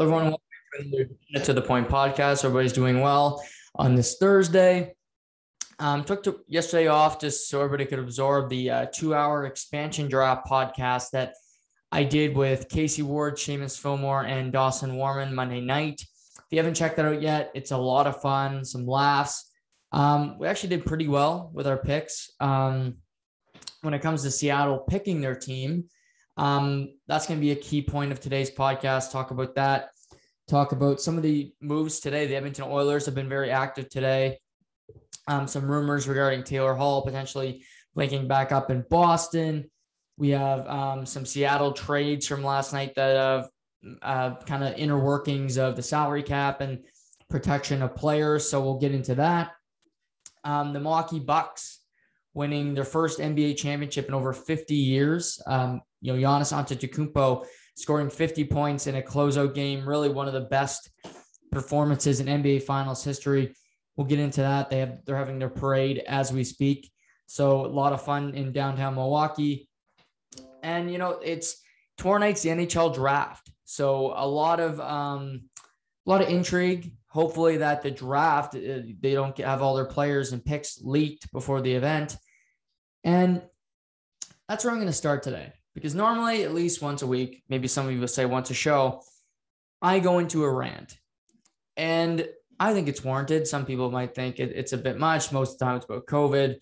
Hello, everyone. Welcome to the To The Point podcast. Everybody's doing well on this Thursday. Took yesterday off just so everybody could absorb the 2-hour expansion draft podcast that I did with Casey Ward, Seamus Fillmore, and Dawson Warman Monday night. If you haven't checked that out yet, it's a lot of fun, some laughs. We actually did pretty well with our picks. When it comes to Seattle picking their team, that's going to be a key point of today's podcast. Talk about that. Talk about some of the moves today. The Edmonton Oilers have been very active today. Some rumors regarding Taylor Hall potentially linking back up in Boston. We have some Seattle trades from last night that have kind of inner workings of the salary cap and protection of players. So we'll get into that. The Milwaukee Bucks winning their first NBA championship in over 50 years. Giannis Antetokounmpo scoring 50 points in a closeout game, really one of the best performances in NBA Finals history. We'll get into that. They're having their parade as we speak. So a lot of fun in downtown Milwaukee. And, you know, it's tomorrow night's the NHL draft. So a lot of intrigue. Hopefully that the draft, they don't have all their players and picks leaked before the event. And that's where I'm going to start today, because normally at least once a week, maybe some of you will say once a show, I go into a rant. And I think it's warranted. Some people might think it's a bit much. Most of the time it's about COVID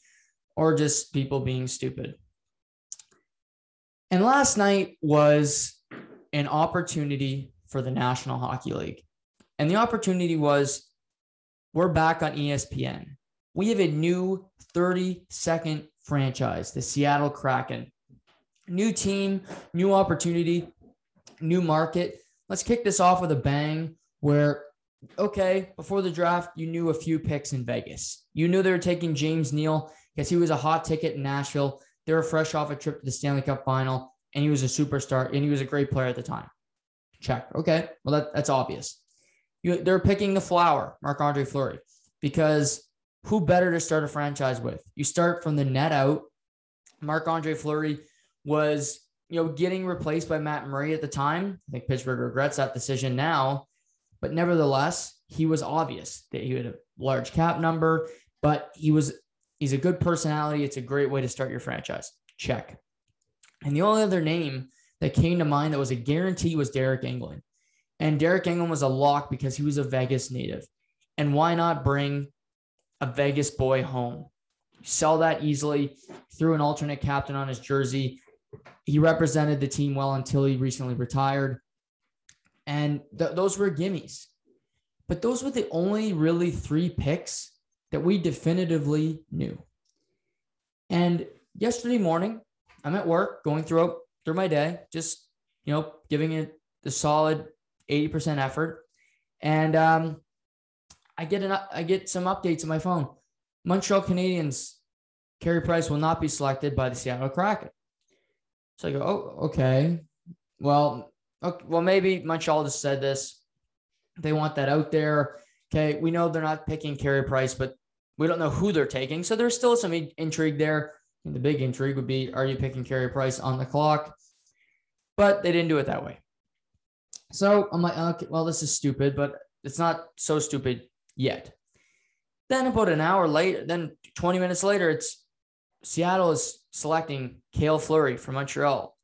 or just people being stupid. And last night was an opportunity for the National Hockey League. And the opportunity was, we're back on ESPN. We have a new 30-second franchise, the Seattle Kraken. New team, new opportunity, new market. Let's kick this off with a bang where, okay, before the draft, you knew a few picks in Vegas. You knew they were taking James Neal because he was a hot ticket in Nashville. They were fresh off a trip to the Stanley Cup final, and he was a superstar, and he was a great player at the time. Check. Okay, well, that's obvious. They're picking the flower, Marc-Andre Fleury, because who better to start a franchise with? You start from the net out. Marc-Andre Fleury was, getting replaced by Matt Murray at the time. I think Pittsburgh regrets that decision now, but nevertheless, he was obvious that he had a large cap number, but he's a good personality. It's a great way to start your franchise. Check. And the only other name that came to mind that was a guarantee was Derek Engelland. And Derek Engelland was a lock because he was a Vegas native. And why not bring a Vegas boy home? Sell that easily, threw an alternate captain on his jersey. He represented the team well until he recently retired. And those were gimmies. But those were the only really three picks that we definitively knew. And yesterday morning, I'm at work going through my day, just, giving it the solid 80% effort. And I get some updates on my phone. Montreal Canadiens, Carey Price will not be selected by the Seattle Kraken. So I go, oh, okay. Well, maybe Montreal just said this. They want that out there. Okay, we know they're not picking Carey Price, but we don't know who they're taking. So there's still some intrigue there. And the big intrigue would be, are you picking Carey Price on the clock? But they didn't do it that way. So I'm like, okay, well, this is stupid, but it's not so stupid yet. Then about an hour later, then 20 minutes later, it's Seattle is selecting Cale Fleury from Montreal.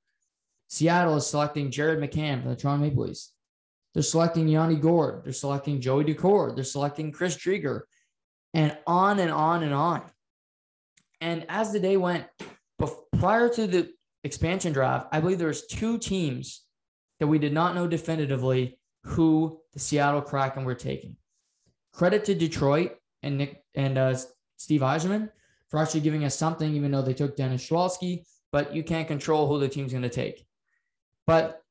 Seattle is selecting Jared McCann from the Toronto Maple Leafs. They're selecting Yanni Gourde. They're selecting Joey Desnoyers. They're selecting Chris Driedger, and on and on and on. And as the day went, prior to the expansion draft, I believe there was two teams that we did not know definitively who the Seattle Kraken were taking. Credit to Detroit and Nick and Steve Yzerman for actually giving us something, even though they took Dennis Swalski. But you can't control who the team's going to take. But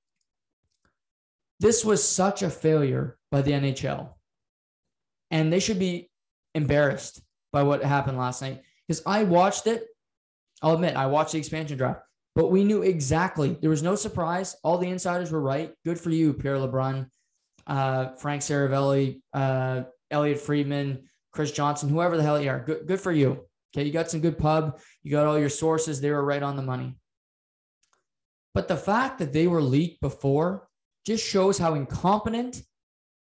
this was such a failure by the NHL. And they should be embarrassed by what happened last night. Because I watched it. I'll admit, I watched the expansion draft. But we knew exactly. There was no surprise. All the insiders were right. Good for you, Pierre LeBrun, Frank Saravelli, Elliot Friedman, Chris Johnson, whoever the hell you are. Good for you. Okay, you got some good pub. You got all your sources. They were right on the money. But the fact that they were leaked before just shows how incompetent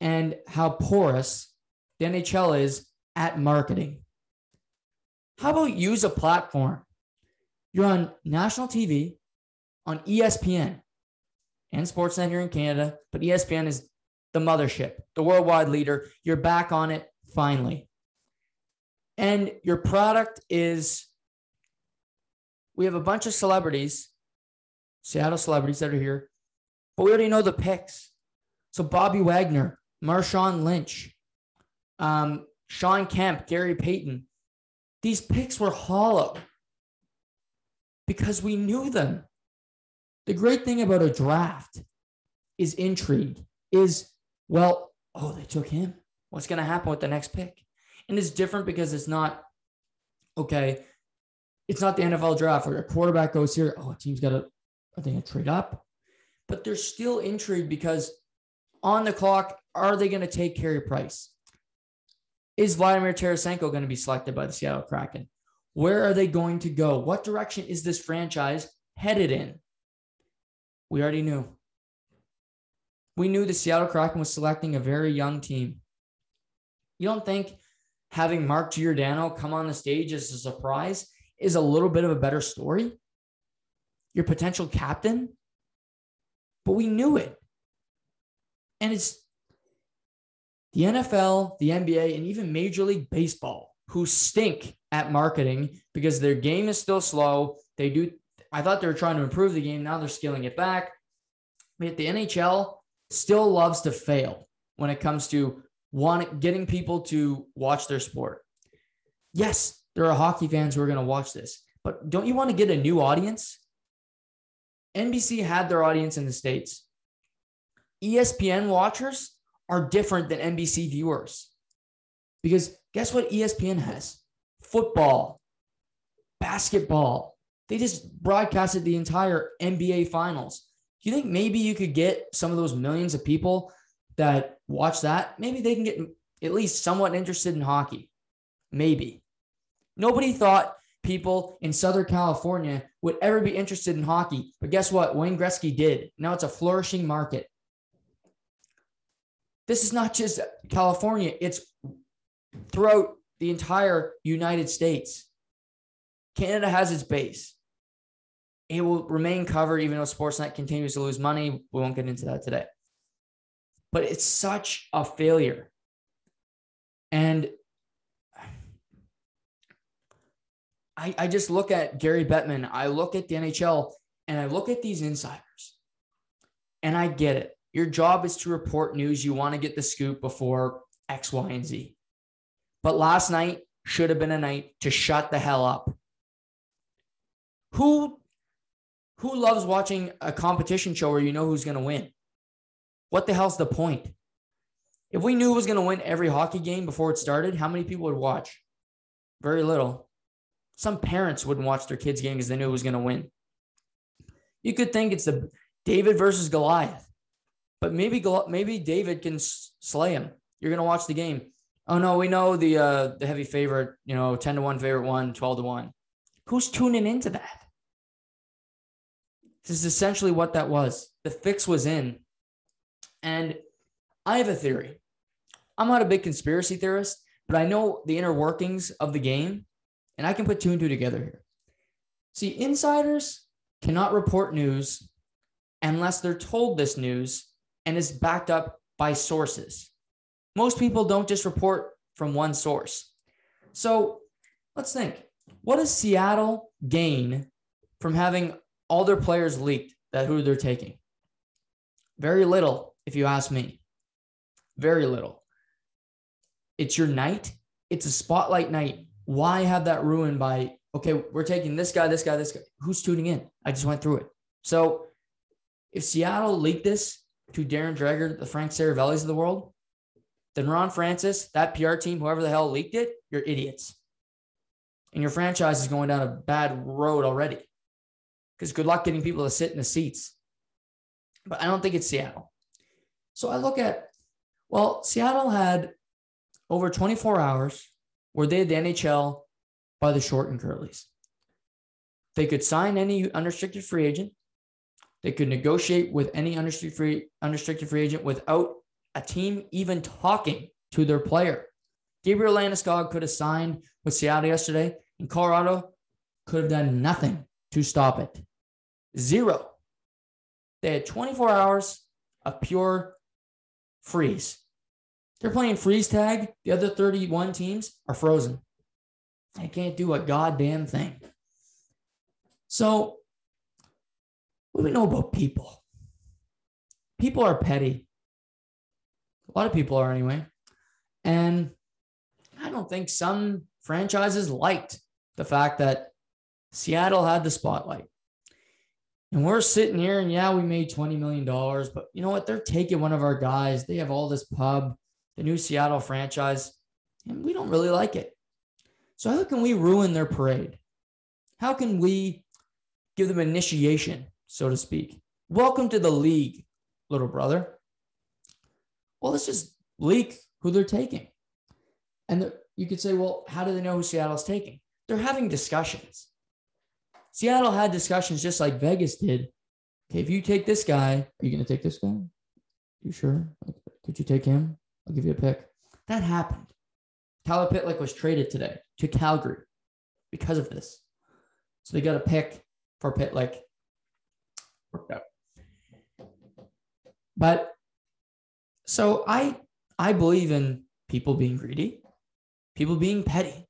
and how porous the NHL is at marketing. How about use a platform? You're on national TV, on ESPN, and Sportsnet here in Canada, but ESPN is the mothership, the worldwide leader. You're back on it finally. And your product is, we have a bunch of celebrities, Seattle celebrities that are here, but we already know the picks. So Bobby Wagner, Marshawn Lynch, Sean Kemp, Gary Payton. These picks were hollow because we knew them. The great thing about a draft is intrigue, is, well, oh, they took him. What's going to happen with the next pick? And it's different because it's not, okay, it's not the NFL draft where a quarterback goes here. Oh, a team's got to, I think, a trade up. But there's still intrigue because on the clock, are they going to take Carey Price? Is Vladimir Tarasenko going to be selected by the Seattle Kraken? Where are they going to go? What direction is this franchise headed in? We already knew. We knew the Seattle Kraken was selecting a very young team. You don't think having Mark Giordano come on the stage as a surprise is a little bit of a better story? Your potential captain? But we knew it. And it's the NFL, the NBA, and even Major League Baseball, who stink at marketing because their game is still slow. They do. I thought they were trying to improve the game. Now they're scaling it back. But the NHL still loves to fail when it comes to getting people to watch their sport. Yes, there are hockey fans who are going to watch this, but don't you want to get a new audience? NBC had their audience in the States. ESPN watchers are different than NBC viewers because guess what ESPN has? Football, basketball. They just broadcasted the entire NBA finals. Do you think maybe you could get some of those millions of people that watch that? Maybe they can get at least somewhat interested in hockey. Maybe. Nobody thought people in Southern California would ever be interested in hockey. But guess what? Wayne Gretzky did. Now it's a flourishing market. This is not just California. It's throughout the entire United States. Canada has its base. It will remain covered even though Sportsnet continues to lose money. We won't get into that today. But it's such a failure. And I just look at Gary Bettman. I look at the NHL and I look at these insiders. And I get it. Your job is to report news. You want to get the scoop before X, Y, and Z. But last night should have been a night to shut the hell up. Who loves watching a competition show where you know who's going to win? What the hell's the point? If we knew who was going to win every hockey game before it started, how many people would watch? Very little. Some parents wouldn't watch their kids' game because they knew who was going to win. You could think it's the David versus Goliath. But maybe David can slay him. You're going to watch the game. Oh, no, we know the heavy favorite, 10-1 favorite one, 12-1. Who's tuning into that? This is essentially what that was. The fix was in. And I have a theory. I'm not a big conspiracy theorist, but I know the inner workings of the game, and I can put two and two together here. See, insiders cannot report news unless they're told this news and is backed up by sources. Most people don't just report from one source. So let's think, what does Seattle gain from having all their players leaked that who they're taking? Very little, if you ask me. Very little. It's your night. It's a spotlight night. Why have that ruined by, okay, we're taking this guy, this guy, this guy. Who's tuning in? I just went through it. So if Seattle leaked this to Darren Dreger, the Frank Saravellis of the world, then Ron Francis, that PR team, whoever the hell leaked it, you're idiots. And your franchise is going down a bad road already. Because good luck getting people to sit in the seats. But I don't think it's Seattle. So I look at, well, Seattle had over 24 hours where they had the NHL by the short and curlies. They could sign any unrestricted free agent. They could negotiate with any unrestricted free agent without a team even talking to their player. Gabriel Landeskog could have signed with Seattle yesterday, and Colorado could have done nothing to stop it. Zero. They had 24 hours of pure freeze. They're playing freeze tag. The other 31 teams are frozen. They can't do a goddamn thing. So, what do we know about people? People are petty. A lot of people are anyway. And I don't think some franchises liked the fact that Seattle had the spotlight. And we're sitting here and yeah, we made $20 million, but you know what? They're taking one of our guys. They have all this pub, the new Seattle franchise, and we don't really like it. So how can we ruin their parade? How can we give them initiation, so to speak? Welcome to the league, little brother. Well, let's just leak who they're taking. And you could say, well, how do they know who Seattle's taking? They're having discussions. Seattle had discussions just like Vegas did. Okay, if you take this guy, are you going to take this guy? You sure? Could you take him? I'll give you a pick. That happened. Tyler Pitlick was traded today to Calgary because of this. So they got a pick for Pitlick. Worked out. But so I believe in people being greedy, people being petty.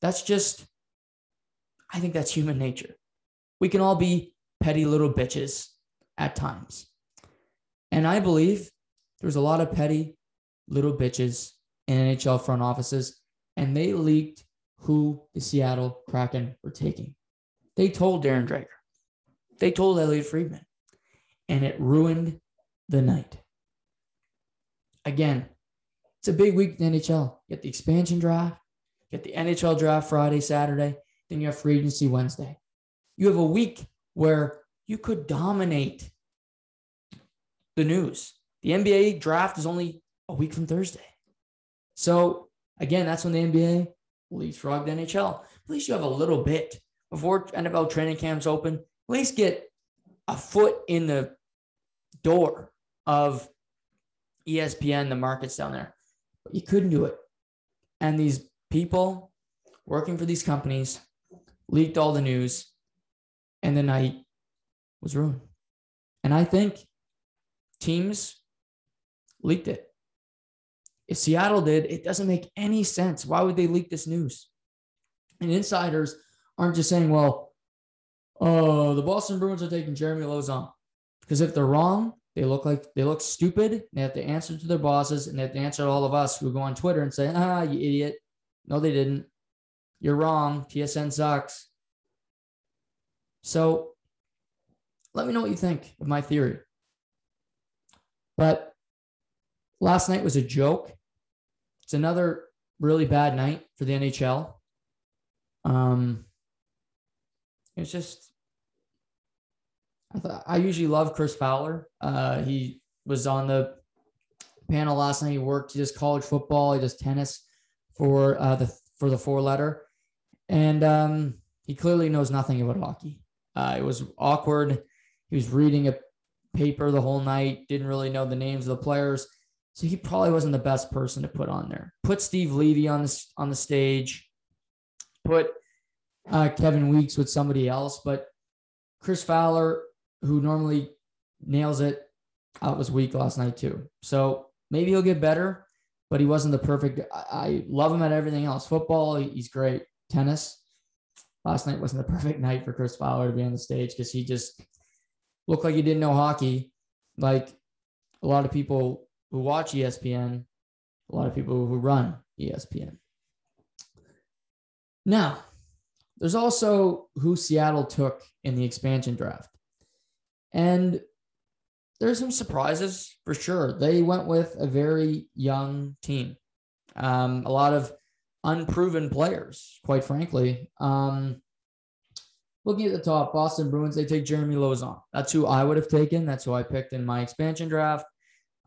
That's just, I think that's human nature. We can all be petty little bitches at times. And I believe there's a lot of petty little bitches in NHL front offices, and they leaked who the Seattle Kraken were taking. They told Darren Dreger. They told Elliot Friedman. And it ruined the night. Again, it's a big week in the NHL. You get the expansion draft. You get the NHL draft Friday, Saturday. Then you have free agency Wednesday. You have a week where you could dominate the news. The NBA draft is only a week from Thursday. So, again, that's when the NBA leapfrogged the NHL. At least you have a little bit. Before NFL training camps open, at least get a foot in the door of ESPN, the markets down there. But you couldn't do it. And these people working for these companies leaked all the news, and the night was ruined. And I think teams leaked it. If Seattle did, it doesn't make any sense. Why would they leak this news? And insiders aren't just saying, well, oh, the Boston Bruins are taking Jeremy Lauzon. Because if they're wrong, they look stupid. They have to answer to their bosses, and they have to answer to all of us who go on Twitter and say, ah, you idiot. No, they didn't. You're wrong. TSN sucks. So let me know what you think of my theory. But last night was a joke. It's another really bad night for the NHL. It's just, I usually love Chris Fowler. He was on the panel last night. He worked, he does college football. He does tennis for the four letter. And he clearly knows nothing about hockey. It was awkward. He was reading a paper the whole night, didn't really know the names of the players. So he probably wasn't the best person to put on there. Put Steve Levy on the stage. Put Kevin Weeks with somebody else. But Chris Fowler, who normally nails it, was weak last night too. So maybe he'll get better, but he wasn't the perfect. I love him at everything else. Football, he's great. Tennis. Last night wasn't the perfect night for Chris Fowler to be on the stage because he just looked like he didn't know hockey. Like a lot of people who watch ESPN, a lot of people who run ESPN. Now, there's also who Seattle took in the expansion draft. And there's some surprises for sure. They went with a very young team. A lot of unproven players, quite frankly. Looking at the top, Boston Bruins, they take Jeremy Lauzon. That's who I would have taken. That's who I picked in my expansion draft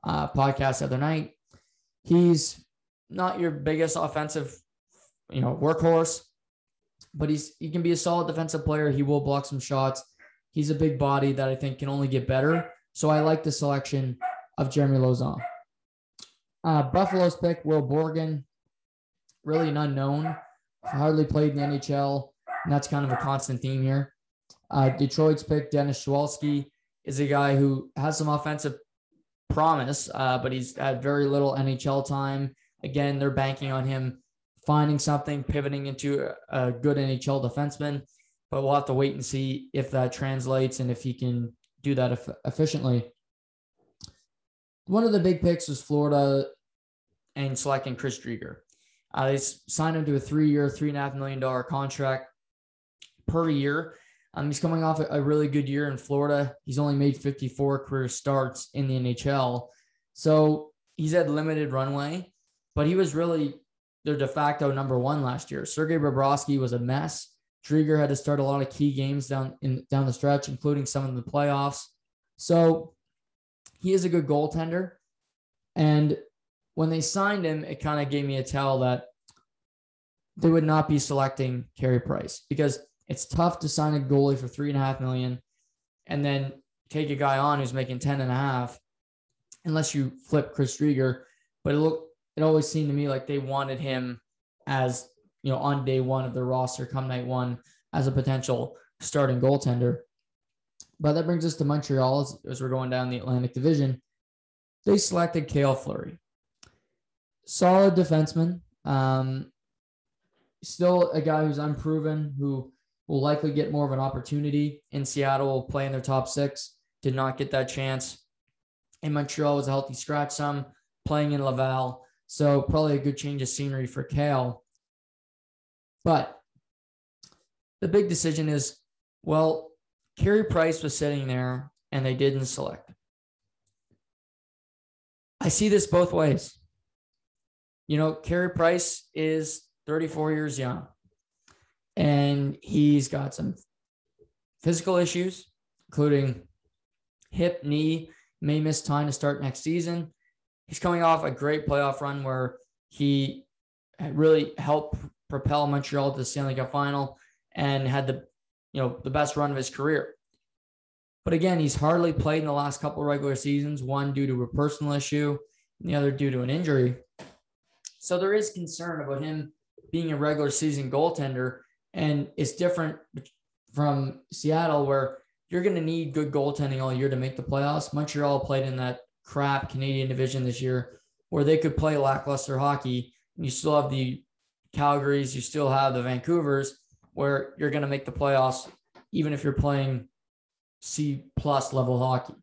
podcast the other night. He's not your biggest offensive, workhorse, but he can be a solid defensive player. He will block some shots. He's a big body that I think can only get better. So I like the selection of Jeremy Lauzon. Buffalo's pick, Will Borgen, really an unknown. Hardly played in the NHL, and that's kind of a constant theme here. Detroit's pick, Dennis Swalski, is a guy who has some offensive promise, but he's had very little NHL time. Again, they're banking on him finding something, pivoting into a good NHL defenseman, but we'll have to wait and see if that translates and if he can do that efficiently. One of the big picks was Florida and selecting Chris Driedger. They signed him to a three-year, $3.5 million contract per year. He's coming off a really good year in Florida. He's only made 54 career starts in the NHL. So he's had limited runway, but he was really their de facto number one last year. Sergei Bobrovsky was a mess. Driedger had to start a lot of key games down the stretch, including some of the playoffs. So he is a good goaltender. And when they signed him, it kind of gave me a tell that they would not be selecting Carey Price, because it's tough to sign a goalie for $3.5 million and then take a guy on who's making 10.5, unless you flip Chris Driedger. But it always seemed to me like they wanted him as, you know, on day one of their roster, come night one, as a potential starting goaltender. But that brings us to Montreal as we're going down the Atlantic Division. They selected Cale Fleury. Solid defenseman. Still a guy who's unproven, who will likely get more of an opportunity in Seattle, play in their top six. Did not get that chance. And Montreal was a healthy scratch some, playing in Laval. So probably a good change of scenery for Cale. But the big decision is, well, Carey Price was sitting there and they didn't select him. I see this both ways. You know, Carey Price is 34 years young, and he's got some physical issues, including hip, knee, may miss time to start next season. He's coming off a great playoff run where he really helped propel Montreal to the Stanley Cup final and had the best run of his career. But again, he's hardly played in the last couple of regular seasons, one due to a personal issue and the other due to an injury. So there is concern about him being a regular season goaltender, and it's different from Seattle, where you're going to need good goaltending all year to make the playoffs. Montreal played in that crap Canadian division this year where they could play lackluster hockey, and you still have the Calgarys, you still have the Vancouvers, where you're going to make the playoffs even if you're playing C-plus level hockey.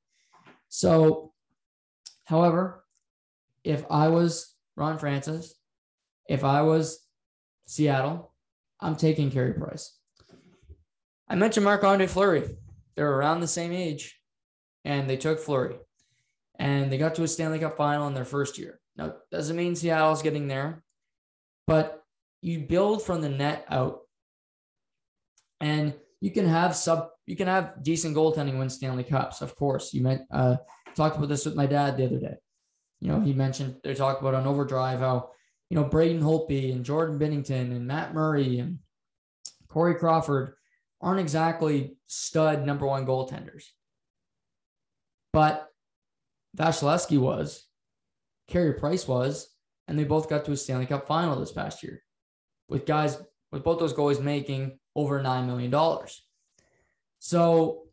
So, however, if I was Ron Francis, if I was Seattle, I'm taking Carey Price. I mentioned Marc-Andre Fleury. They're around the same age, and they took Fleury. And they got to a Stanley Cup final in their first year. Now, doesn't mean Seattle's getting there, but you build from the net out. And you can have decent goaltending win Stanley Cups, of course. You talked about this with my dad the other day. You know, he mentioned they talked about on Overdrive how, you know, Braden Holtby and Jordan Binnington and Matt Murray and Corey Crawford aren't exactly stud number one goaltenders. But Vasilevsky was, Carey Price was, and they both got to a Stanley Cup final this past year with both those goalies making over $9 million. So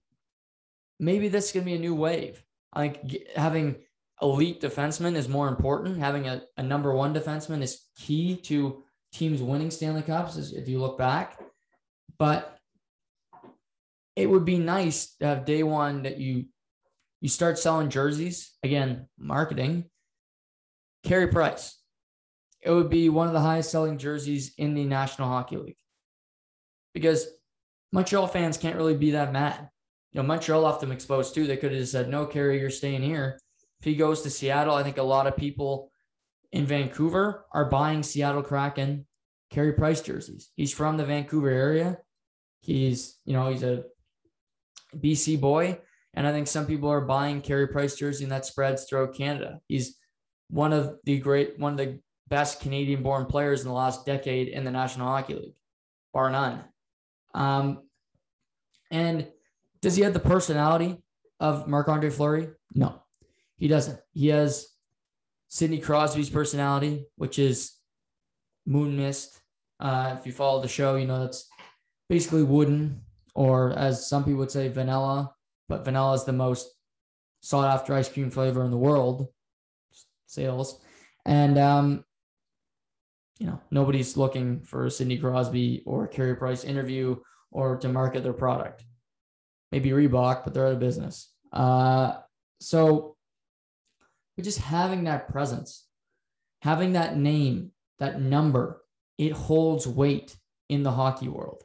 maybe this is going to be a new wave. I think having elite defenseman is more important. Having a number one defenseman is key to teams winning Stanley Cups, if you look back. But it would be nice to have day one that you start selling jerseys. Again, marketing. Carey Price. It would be one of the highest selling jerseys in the National Hockey League, because Montreal fans can't really be that mad. You know, Montreal left them exposed too. They could have just said, no, Carey, you're staying here. If he goes to Seattle, I think a lot of people in Vancouver are buying Seattle Kraken Carey Price jerseys. He's from the Vancouver area. He's a BC boy. And I think some people are buying Carey Price jersey, and that spreads throughout Canada. He's one of the best Canadian-born players in the last decade in the National Hockey League, bar none. And Does he have the personality of Marc-Andre Fleury? No, he doesn't. He has Sidney Crosby's personality, which is moon mist. If you follow the show, you know that's basically wooden, or as some people would say, vanilla. But vanilla is the most sought-after ice cream flavor in the world, sales. And, you know, nobody's looking for a Sidney Crosby or a Carey Price interview or to market their product. Maybe Reebok, but they're out of business. So we're just having that presence, having that name, that number, it holds weight in the hockey world.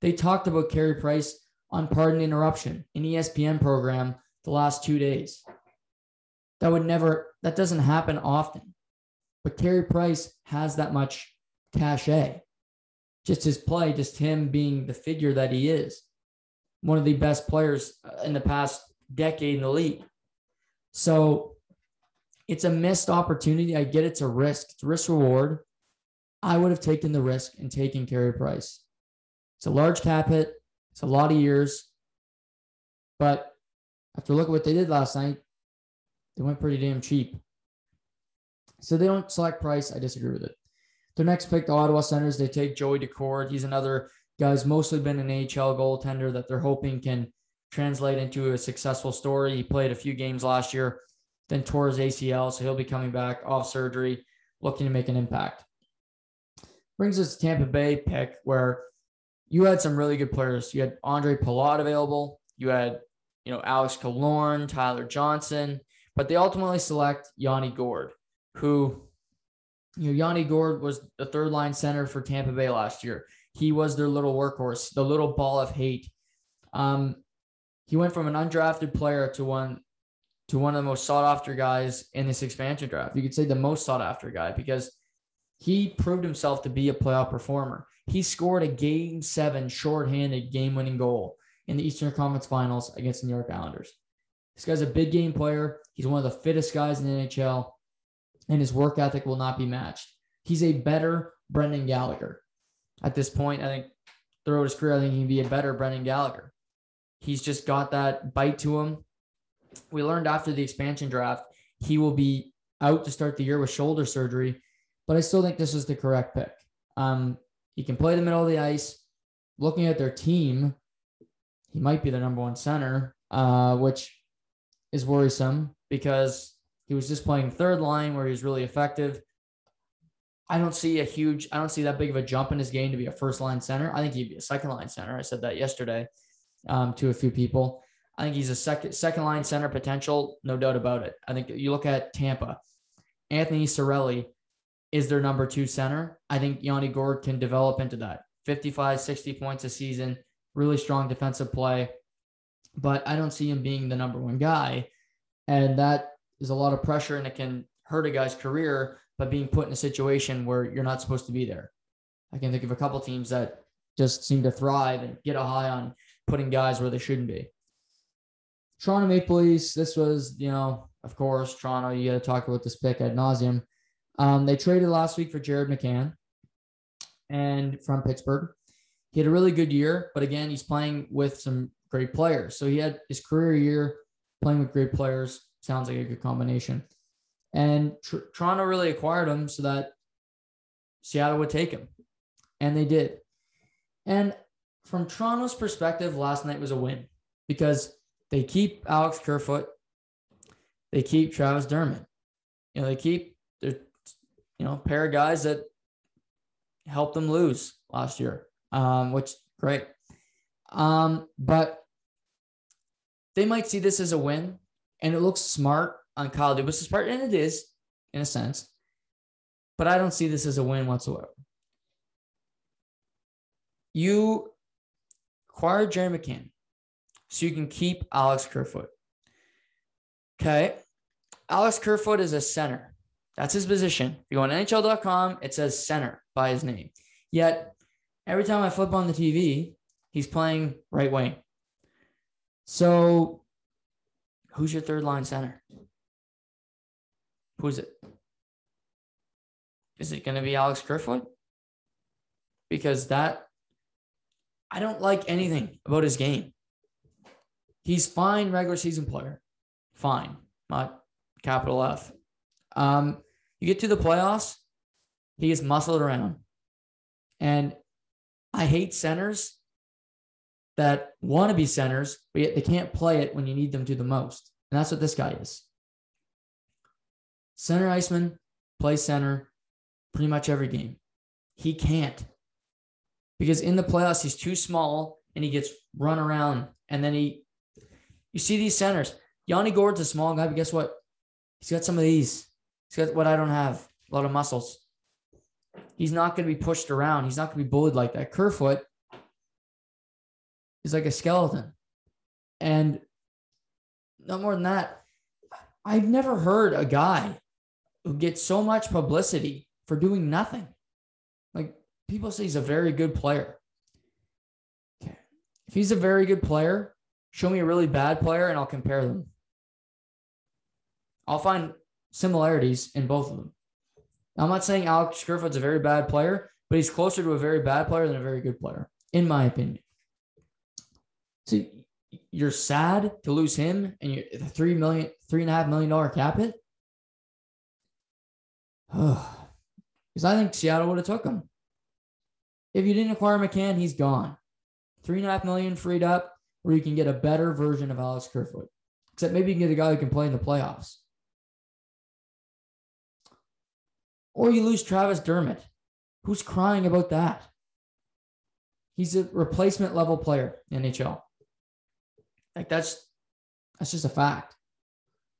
They talked about Carey Price on Pardon Interruption, an ESPN program, the last 2 days. That doesn't happen often. But Carey Price has that much cachet. Just his play, just him being the figure that he is. One of the best players in the past decade in the league. So it's a missed opportunity. I get it's a risk. It's risk reward. I would have taken the risk in taking Carey Price. It's a large cap hit. It's a lot of years. But after looking at what they did last night, they went pretty damn cheap. So they don't select Price. I disagree with it. Their next pick, the Ottawa Senators, they take Joey Desnoyers. He's another guy who's mostly been an AHL goaltender that they're hoping can translate into a successful story. He played a few games last year, then tore his ACL, so he'll be coming back off surgery, looking to make an impact. Brings us to Tampa Bay pick, where you had some really good players. You had Andre Palat available. You had, you know, Alex Killorn, Tyler Johnson, but they ultimately select Yanni Gourde, who, you know, Yanni Gourde was the third line center for Tampa Bay last year. He was their little workhorse, the little ball of hate. He went from an undrafted player to one of the most sought after guys in this expansion draft. You could say the most sought after guy, because he proved himself to be a playoff performer. He scored a game 7 shorthanded game winning goal in the Eastern Conference Finals against the New York Islanders. This guy's a big game player. He's one of the fittest guys in the NHL, and his work ethic will not be matched. He's a better Brendan Gallagher. At this point, I think throughout his career, I think he can be a better Brendan Gallagher. He's just got that bite to him. We learned after the expansion draft, he will be out to start the year with shoulder surgery, but I still think this is the correct pick. He can play the middle of the ice. Looking at their team, he might be the number one center, which is worrisome because he was just playing third line where he was really effective. I don't see that big of a jump in his game to be a first line center. I think he'd be a second line center. I said that yesterday to a few people. I think he's a second line center potential, no doubt about it. I think you look at Tampa, Anthony Cirelli is their number 2 center. I think Yanni Gourde can develop into that. 55, 60 points a season. Really strong defensive play, but I don't see him being the number 1 guy. And that is a lot of pressure, and it can hurt a guy's career by being put in a situation where you're not supposed to be there. I can think of a couple teams that just seem to thrive and get a high on putting guys where they shouldn't be. Toronto Maple Leafs, this was, you know, of course, Toronto, you got to talk about this pick ad nauseum. They traded last week for Jared McCann and from Pittsburgh. He had a really good year, but again, he's playing with some great players. So he had his career year playing with great players. Sounds like a good combination. And Toronto really acquired him so that Seattle would take him. And they did. And from Toronto's perspective, last night was a win because they keep Alex Kerfoot. They keep Travis Dermott. You know, they keep their, you know, pair of guys that helped them lose last year. Which great. But they might see this as a win, and it looks smart on Kyle Dubas' part, and it is in a sense, but I don't see this as a win whatsoever. You acquire Jeremy McCann so you can keep Alex Kerfoot. Okay. Alex Kerfoot is a center. That's his position. If you go on NHL.com, it says center by his name. Yet, every time I flip on the TV, he's playing right wing. So who's your third line center? Who's it? Is it going to be Alex Kerfoot? Because I don't like anything about his game. He's fine regular season player. Fine. Not capital F. You get to the playoffs, he is muscled around. And I hate centers that want to be centers, but yet they can't play it when you need them to the most. And that's what this guy is. Center iceman, play center pretty much every game. He can't. Because in the playoffs, he's too small and he gets run around. And then you see these centers. Yanni Gourde's a small guy, but guess what? He's got some of these. He's got what I don't have, a lot of muscles. He's not going to be pushed around. He's not going to be bullied like that. Kerfoot is like a skeleton. And not more than that, I've never heard a guy who gets so much publicity for doing nothing. Like, people say he's a very good player. Okay. If he's a very good player, show me a really bad player and I'll compare them. I'll find similarities in both of them. I'm not saying Alex Kerfoot's a very bad player, but he's closer to a very bad player than a very good player, in my opinion. So you're sad to lose him and you're the $3.5 million cap hit? Because I think Seattle would have took him. If you didn't acquire McCann, he's gone. $3.5 million freed up, where you can get a better version of Alex Kerfoot. Except maybe you can get a guy who can play in the playoffs. Or you lose Travis Dermott. Who's crying about that? He's a replacement level player in NHL. Like that's just a fact.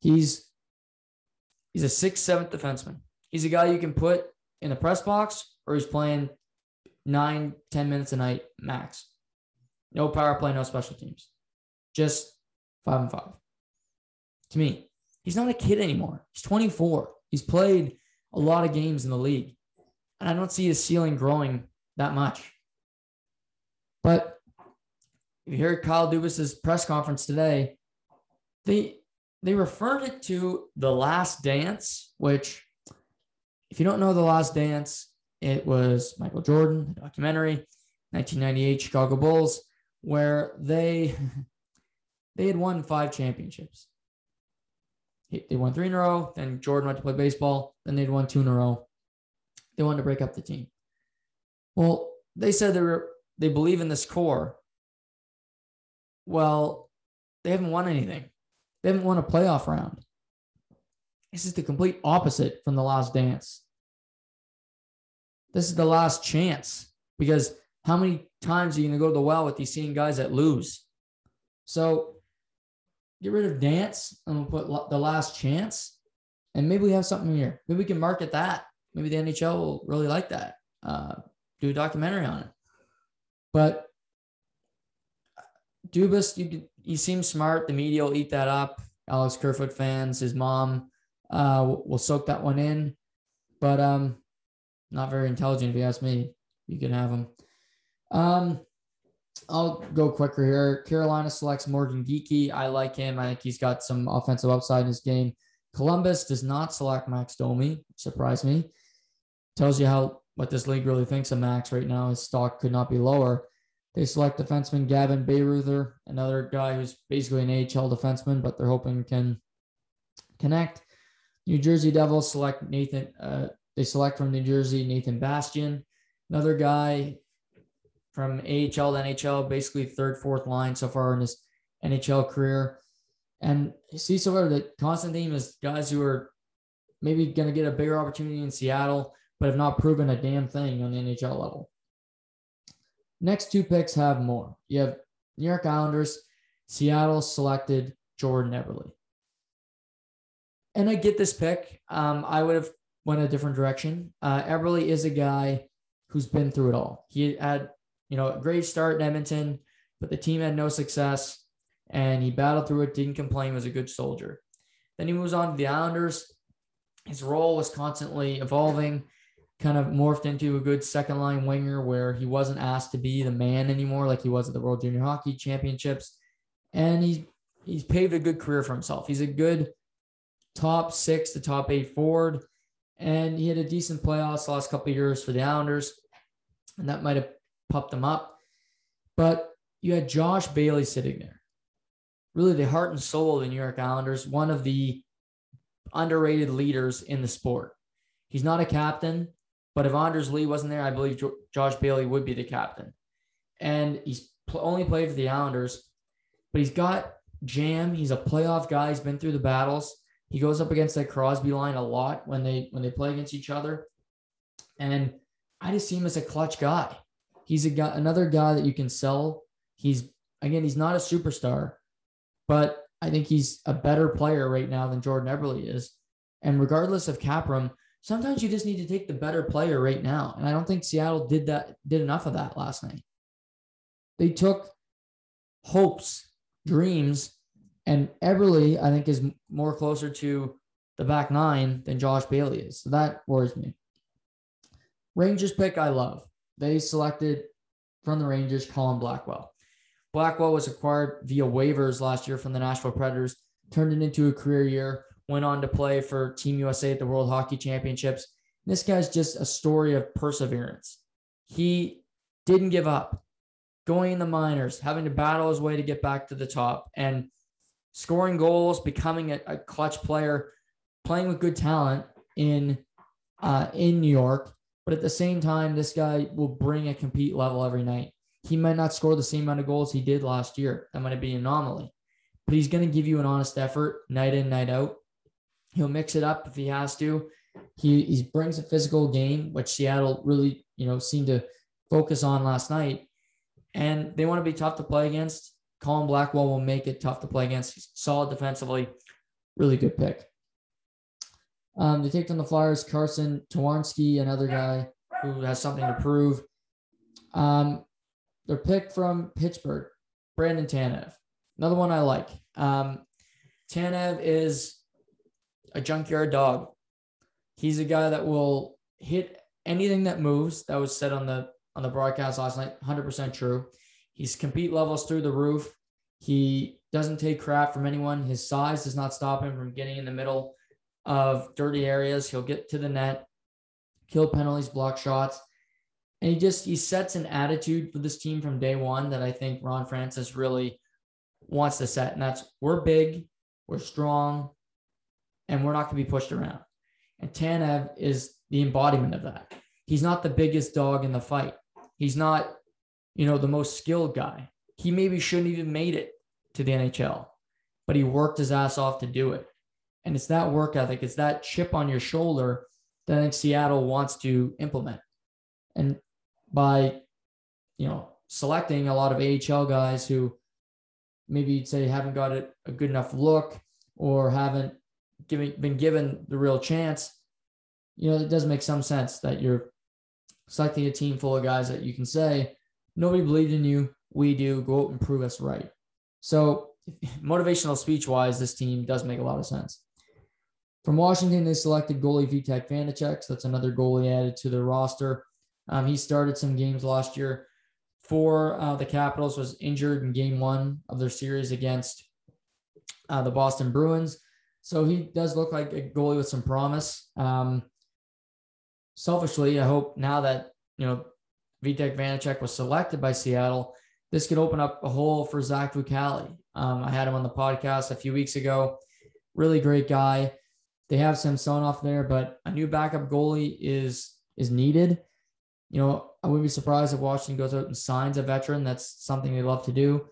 He's a 6'7" defenseman. He's a guy you can put in the press box, or he's playing 9-10 minutes a night max. No power play, no special teams. Just 5-5. To me, he's not a kid anymore. He's 24. He's played a lot of games in the league. And I don't see his ceiling growing that much. But you hear Kyle Dubas' press conference today, they referred it to The Last Dance, which, if you don't know The Last Dance, it was Michael Jordan, a documentary, 1998 Chicago Bulls, where they had won 5 championships. They won 3 in a row. Then Jordan went to play baseball. Then they'd won 2 in a row. They wanted to break up the team. Well, they said they believe in this core. Well, they haven't won anything. They haven't won a playoff round. This is the complete opposite from The Last Dance. This is the last chance, because how many times are you going to go to the well with these same guys that lose? So get rid of dance and we'll put the last chance, and maybe we have something here. Maybe we can market that. Maybe the NHL will really like that. Do a documentary on it. But Dubas, he seems smart. The media will eat that up. Alex Kerfoot fans, his mom will soak that one in. But not very intelligent, if you ask me. You can have him. I'll go quicker here. Carolina selects Morgan Geekie. I like him. I think he's got some offensive upside in his game. Columbus does not select Max Domi. Surprised me. Tells you what this league really thinks of Max right now. His stock could not be lower. They select defenseman Gavin Bayreuther, another guy who's basically an AHL defenseman, but they're hoping can connect. New Jersey Devils select from New Jersey Nathan Bastian, another guy from AHL to NHL, basically third, fourth line so far in his NHL career. And you see sort of the constant theme is guys who are maybe going to get a bigger opportunity in Seattle, but have not proven a damn thing on the NHL level. Next 2 picks have more. You have New York Islanders. Seattle selected Jordan Eberle. And I get this pick. I would have went a different direction. Eberle is a guy who's been through it all. He had a great start in Edmonton, but the team had no success, and he battled through it, didn't complain, was a good soldier. Then he moves on to the Islanders. His role was constantly evolving, kind of morphed into a good second-line winger where he wasn't asked to be the man anymore like he was at the World Junior Hockey Championships. And he's paved a good career for himself. He's a good top 6 to top 8 forward, and he had a decent playoffs the last couple of years for the Islanders, and that might have popped them up. But you had Josh Bailey sitting there. really the heart and soul of the New York Islanders, one of the underrated leaders in the sport. He's not a captain, but if Anders Lee wasn't there, I believe Josh Bailey would be the captain. And he's only played for the Islanders, but he's got jam. He's a playoff guy. He's been through the battles. He goes up against that Crosby line a lot when they play against each other. And I just see him as a clutch guy. He's another guy that you can sell. He's not a superstar, but I think he's a better player right now than Jordan Eberle is. And regardless of cap room, sometimes you just need to take the better player right now. And I don't think Seattle did enough of that last night. They took hopes, dreams, and Eberle, I think, is more closer to the back nine than Josh Bailey is. So that worries me. Rangers pick I love. They selected from the Rangers Colin Blackwell. Blackwell was acquired via waivers last year from the Nashville Predators, turned it into a career year, went on to play for Team USA at the World Hockey Championships. And this guy's just a story of perseverance. He didn't give up. Going in the minors, having to battle his way to get back to the top, and scoring goals, becoming a clutch player, playing with good talent in New York. But at the same time, this guy will bring a compete level every night. He might not score the same amount of goals he did last year. That might be an anomaly. But he's going to give you an honest effort night in, night out. He'll mix it up if he has to. He brings a physical game, which Seattle really, seemed to focus on last night. And they want to be tough to play against. Colin Blackwell will make it tough to play against. He's solid defensively. Really good pick. They take on the Flyers, Carson Twarnski, another guy who has something to prove. Their pick from Pittsburgh, Brandon Tanev. Another one I like. Tanev is a junkyard dog. He's a guy that will hit anything that moves. That was said on the broadcast last night, 100% true. His compete levels through the roof. He doesn't take crap from anyone. His size does not stop him from getting in the middle of dirty areas. He'll get to the net, kill penalties, block shots. And he sets an attitude for this team from day one that I think Ron Francis really wants to set. And that's, we're big, we're strong, and we're not going to be pushed around. And Tanev is the embodiment of that. He's not the biggest dog in the fight. He's not, the most skilled guy. He maybe shouldn't even made it to the NHL, but he worked his ass off to do it. And it's that work ethic, it's that chip on your shoulder that I think Seattle wants to implement. And by, selecting a lot of AHL guys who maybe you'd say haven't got a good enough look or haven't been given the real chance, it does make some sense that you're selecting a team full of guys that you can say, nobody believed in you, we do, go out and prove us right. So motivational speech-wise, this team does make a lot of sense. From Washington, they selected goalie Vitek Vanecek. So that's another goalie added to their roster. He started some games last year for the Capitals, was injured in game one of their series against the Boston Bruins. So he does look like a goalie with some promise. Selfishly, I hope now that, Vitek Vanecek was selected by Seattle, this could open up a hole for Zach Fucale. I had him on the podcast a few weeks ago. Really great guy. They have Samsonov there, but a new backup goalie is needed. I wouldn't be surprised if Washington goes out and signs a veteran. That's something they love to do.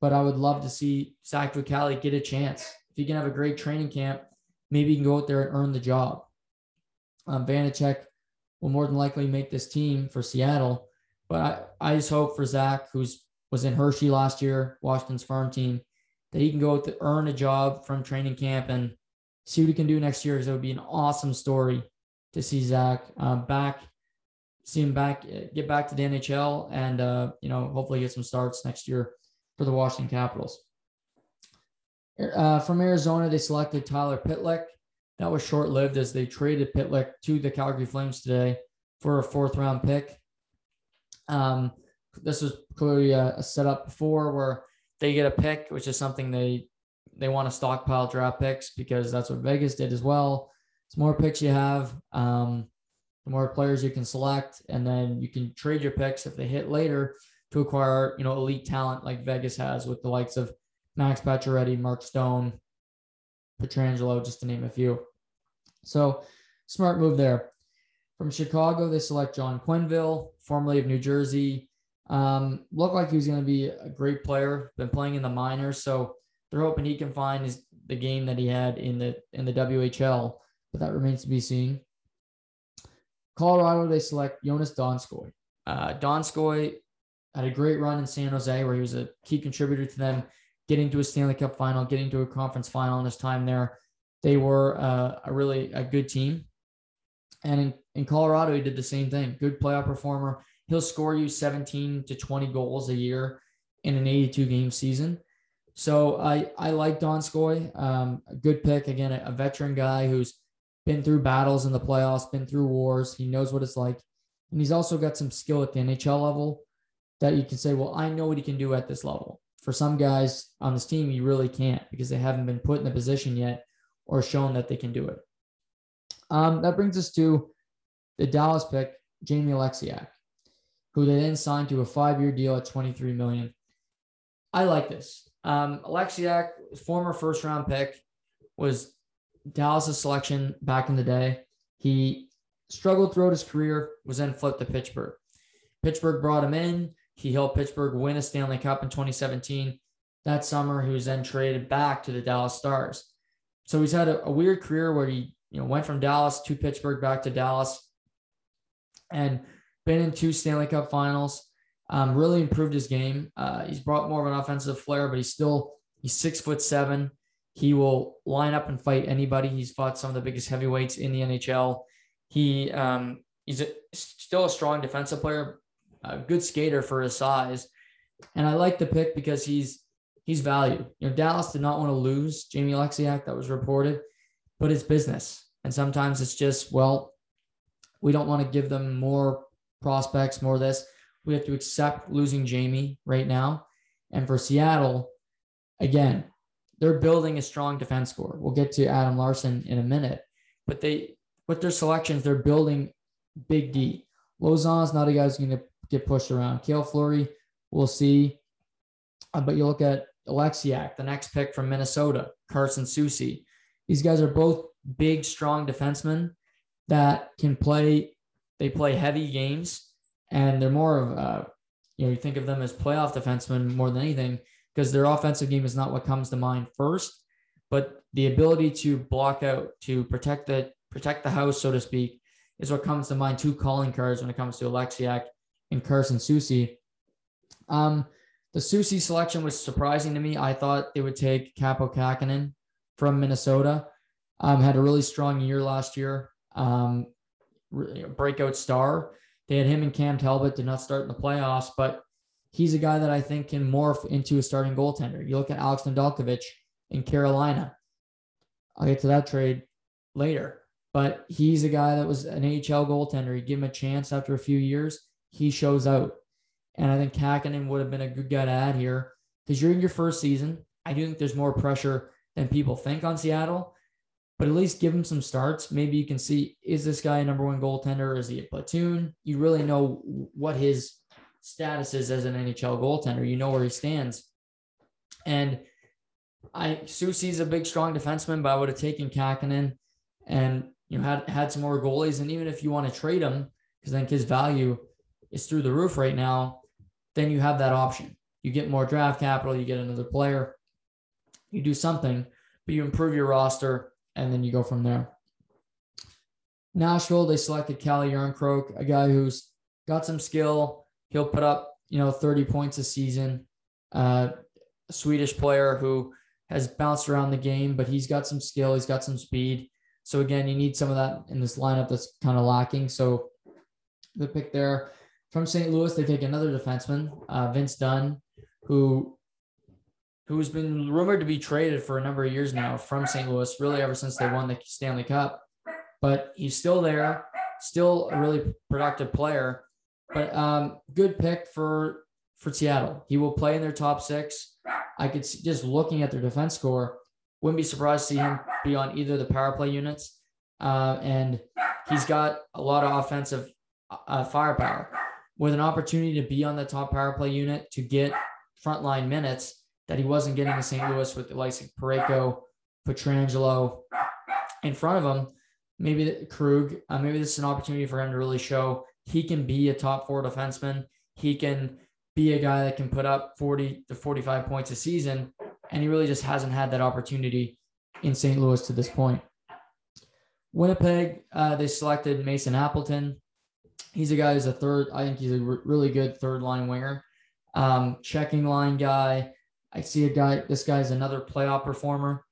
But I would love to see Zach Fucale get a chance. If he can have a great training camp, maybe he can go out there and earn the job. Vanecek will more than likely make this team for Seattle. But I just hope for Zach, who was in Hershey last year, Washington's farm team, that he can go out to earn a job from training camp and see what he can do next year, because it would be an awesome story to see Zach get back to the NHL and, hopefully get some starts next year for the Washington Capitals. From Arizona, they selected Tyler Pitlick. That was short-lived as they traded Pitlick to the Calgary Flames today for a fourth-round pick. This was clearly a setup before where they get a pick, which is something they want to stockpile draft picks, because that's what Vegas did as well. It's more picks you have, the more players you can select, and then you can trade your picks if they hit later to acquire, elite talent like Vegas has with the likes of Max Pacioretty, Mark Stone, Pietrangelo, just to name a few. So smart move there. From Chicago, they select John Quenneville, formerly of New Jersey. Looked like he was going to be a great player, been playing in the minors. So they're hoping he can find the game that he had in the WHL, but that remains to be seen. Colorado, they select Jonas Donskoy. Donskoy had a great run in San Jose where he was a key contributor to them getting to a Stanley Cup final, getting to a conference final in his time there. They were a really good team. And in Colorado, he did the same thing. Good playoff performer. He'll score you 17 to 20 goals a year in an 82-game season. So I like Donskoy. A good pick. Again, a veteran guy who's been through battles in the playoffs, been through wars. He knows what it's like. And he's also got some skill at the NHL level that you can say, well, I know what he can do at this level. For some guys on this team, you really can't because they haven't been put in the position yet or shown that they can do it. That brings us to the Dallas pick, Jamie Alexiak, who they then signed to a 5-year deal at $23 million. I like this. Alexiak, former first-round pick, was Dallas' selection back in the day. He struggled throughout his career, was then flipped to Pittsburgh. Pittsburgh brought him in. He helped Pittsburgh win a Stanley Cup in 2017. That summer, he was then traded back to the Dallas Stars. So he's had a weird career where he went from Dallas to Pittsburgh, back to Dallas, and been in 2 Stanley Cup finals. Really improved his game. He's brought more of an offensive flair, but he's 6'7". He will line up and fight anybody. He's fought some of the biggest heavyweights in the NHL. He's still a strong defensive player, a good skater for his size. And I like the pick because he's valued. Dallas did not want to lose Jamie Alexiak, that was reported, but it's business. And sometimes it's just, well, we don't want to give them more prospects, more of this. We have to accept losing Jamie right now. And for Seattle, again, they're building a strong defense core. We'll get to Adam Larson in a minute, but with their selections, they're building Big D. Lauzon's not a guy who's going to get pushed around. Cale Fleury, we'll see. But you look at Alexiak, the next pick from Minnesota, Carson Soucy. These guys are both big, strong defensemen that can play. They play heavy games, and they're more of you think of them as playoff defensemen more than anything because their offensive game is not what comes to mind first, but the ability to block out, to protect the house, so to speak, is what comes to mind. 2 calling cards when it comes to Alexiak and Carson Soucy. The Soucy selection was surprising to me. I thought they would take Kaapo Kähkönen from Minnesota. Had a really strong year last year. Breakout star. They had him and Cam Talbot, did not start in the playoffs, but he's a guy that I think can morph into a starting goaltender. You look at Alex Nedeljkovic in Carolina. I'll get to that trade later, but he's a guy that was an AHL goaltender. You give him a chance after a few years, he shows out. And I think Kähkönen would have been a good guy to add here because you're in your first season. I do think there's more pressure than people think on Seattle, but at least give him some starts. Maybe you can see, is this guy a number 1 goaltender? Is he a platoon? You really know what his status is as an NHL goaltender. You know where he stands. And Soucy's a big, strong defenseman, but I would have taken Kähkönen and had some more goalies. And even if you want to trade him, because I think his value is through the roof right now, then you have that option. You get more draft capital, you get another player, you do something, but you improve your roster, and then you go from there. Nashville, they selected Cali Yarncroke, a guy who's got some skill. He'll put up, 30 points a season. A Swedish player who has bounced around the game, but he's got some skill. He's got some speed. So again, you need some of that in this lineup that's kind of lacking. So the pick there. From St. Louis, they take another defenseman, Vince Dunn, who's been rumored to be traded for a number of years now from St. Louis, really ever since they won the Stanley Cup. But he's still there, still a really productive player. But good pick for Seattle. He will play in their top 6. I could see, just looking at their defense score, wouldn't be surprised to see him be on either of the power play units. And he's got a lot of offensive firepower. With an opportunity to be on the top power play unit, to get frontline minutes, that he wasn't getting to St. Louis with Elias Pareko, Pietrangelo in front of him. Maybe Krug, maybe this is an opportunity for him to really show he can be a top four defenseman. He can be a guy that can put up 40 to 45 points a season. And he really just hasn't had that opportunity in St. Louis to this point. Winnipeg, they selected Mason Appleton. He's a guy who's a third. I think he's a really good third line winger, checking line guy. I see a guy, this guy's another playoff performer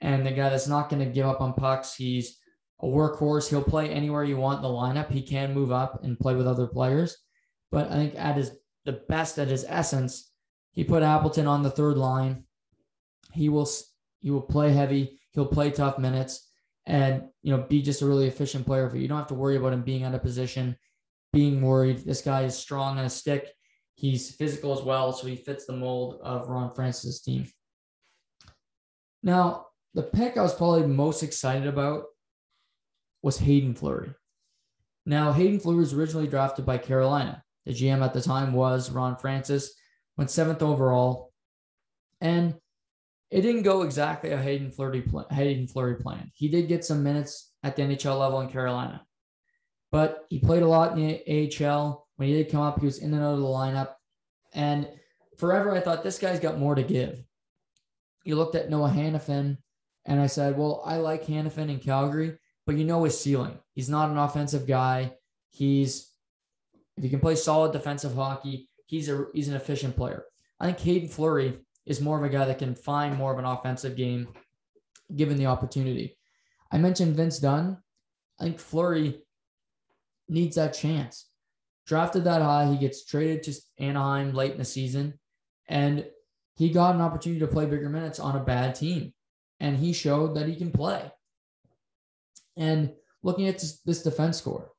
and the guy that's not going to give up on pucks. He's a workhorse. He'll play anywhere you want in the lineup. He can move up and play with other players. But I think at the best, at his essence, he put Appleton on the third line. He will play heavy. He'll play tough minutes and, you know, be just a really efficient player for you. You don't have to worry about him being out of position, being worried. This guy is strong on a stick. He's physical as well, so he fits the mold of Ron Francis' team. Now, the pick I was probably most excited about was Hayden Fleury. Now, Hayden Fleury was originally drafted by Carolina. The GM at the time was Ron Francis, went 7th overall, and it didn't go exactly how Hayden Fleury planned. He did get some minutes at the NHL level in Carolina, but he played a lot in the AHL. When he did come up, he was in and out of the lineup, and forever I thought this guy's got more to give. You looked at Noah Hanifin, and I said, well, I like Hanifin in Calgary, but you know his ceiling. He's not an offensive guy. If he can play solid defensive hockey, he's an efficient player. I think Hayden Fleury is more of a guy that can find more of an offensive game given the opportunity. I mentioned Vince Dunn. I think Fleury needs that chance. Drafted that high, he gets traded to Anaheim late in the season, and he got an opportunity to play bigger minutes on a bad team, and he showed that he can play. And looking at this defense score,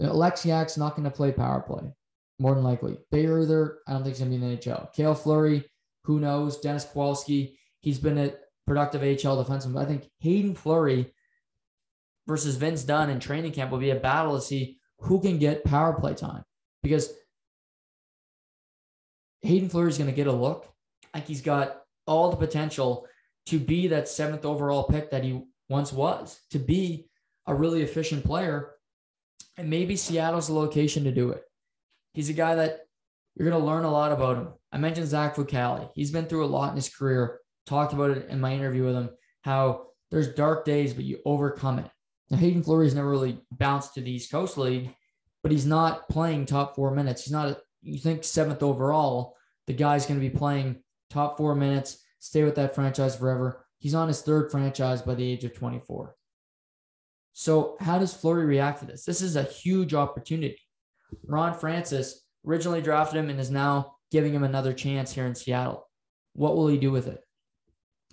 Alexiak's not going to play power play, more than likely. Bayreuther, I don't think he's going to be in the NHL. Cale Fleury, who knows? Dennis Swalski, he's been a productive AHL defenseman. I think Hayden Fleury versus Vince Dunn in training camp will be a battle to see who can get power play time, because Hayden Fleury is going to get a look. I think he's got all the potential to be that 7th overall pick that he once was, to be a really efficient player. And maybe Seattle's the location to do it. He's a guy that you're going to learn a lot about him. I mentioned Zach Fucale. He's been through a lot in his career. Talked about it in my interview with him, how there's dark days, but you overcome it. Now, Hayden Fleury's never really bounced to the East Coast League, but he's not playing top 4 minutes. He's not, you think 7th overall, the guy's going to be playing top 4 minutes, stay with that franchise forever. He's on his third franchise by the age of 24. So how does Fleury react to this? This is a huge opportunity. Ron Francis originally drafted him and is now giving him another chance here in Seattle. What will he do with it?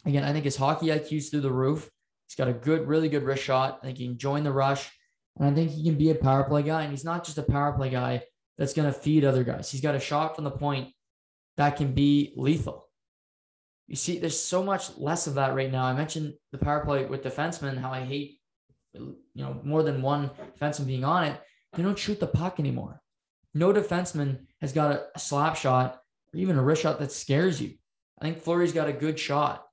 Again, I think his hockey IQ is through the roof. He's got a good, really good wrist shot. I think he can join the rush. And I think he can be a power play guy. And he's not just a power play guy that's going to feed other guys. He's got a shot from the point that can be lethal. You see, there's so much less of that right now. I mentioned the power play with defensemen, how I hate, you know, more than one defenseman being on it. They don't shoot the puck anymore. No defenseman has got a slap shot or even a wrist shot that scares you. I think Fleury's got a good shot,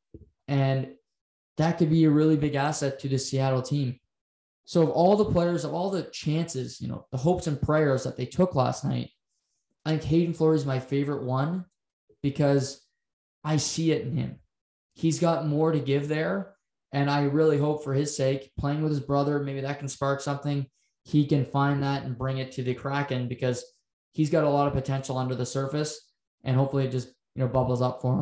and that could be a really big asset to the Seattle team. So of all the players, of all the chances, you know, the hopes and prayers that they took last night, I think Hayden Fleury's my favorite one because I see it in him. He's got more to give there. And I really hope for his sake, playing with his brother, maybe that can spark something. He can find that and bring it to the Kraken because he's got a lot of potential under the surface, and hopefully it just, you know, bubbles up for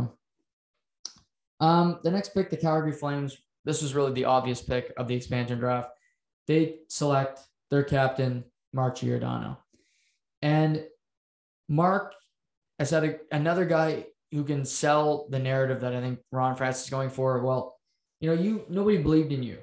him. The next pick, the Calgary Flames, this was really the obvious pick of the expansion draft. They select their captain, Mark Giordano. And Mark, I said, another guy who can sell the narrative that I think Ron Francis is going for. Well, you know, nobody believed in you.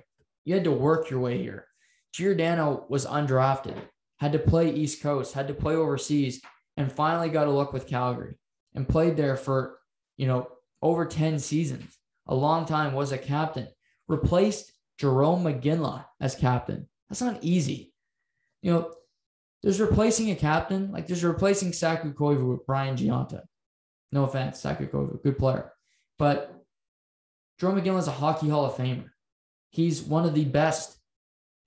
You had to work your way here. Giordano was undrafted, had to play East Coast, had to play overseas, and finally got a look with Calgary and played there for, you know, over 10 seasons, a long time, was a captain, replaced Jerome McGinley as captain. That's not easy. You know, there's replacing a captain, like there's replacing Saku Koivu with Brian Gionta. No offense, Saku Koivu, good player. But Joe McGinley's a hockey Hall of Famer. He's one of the best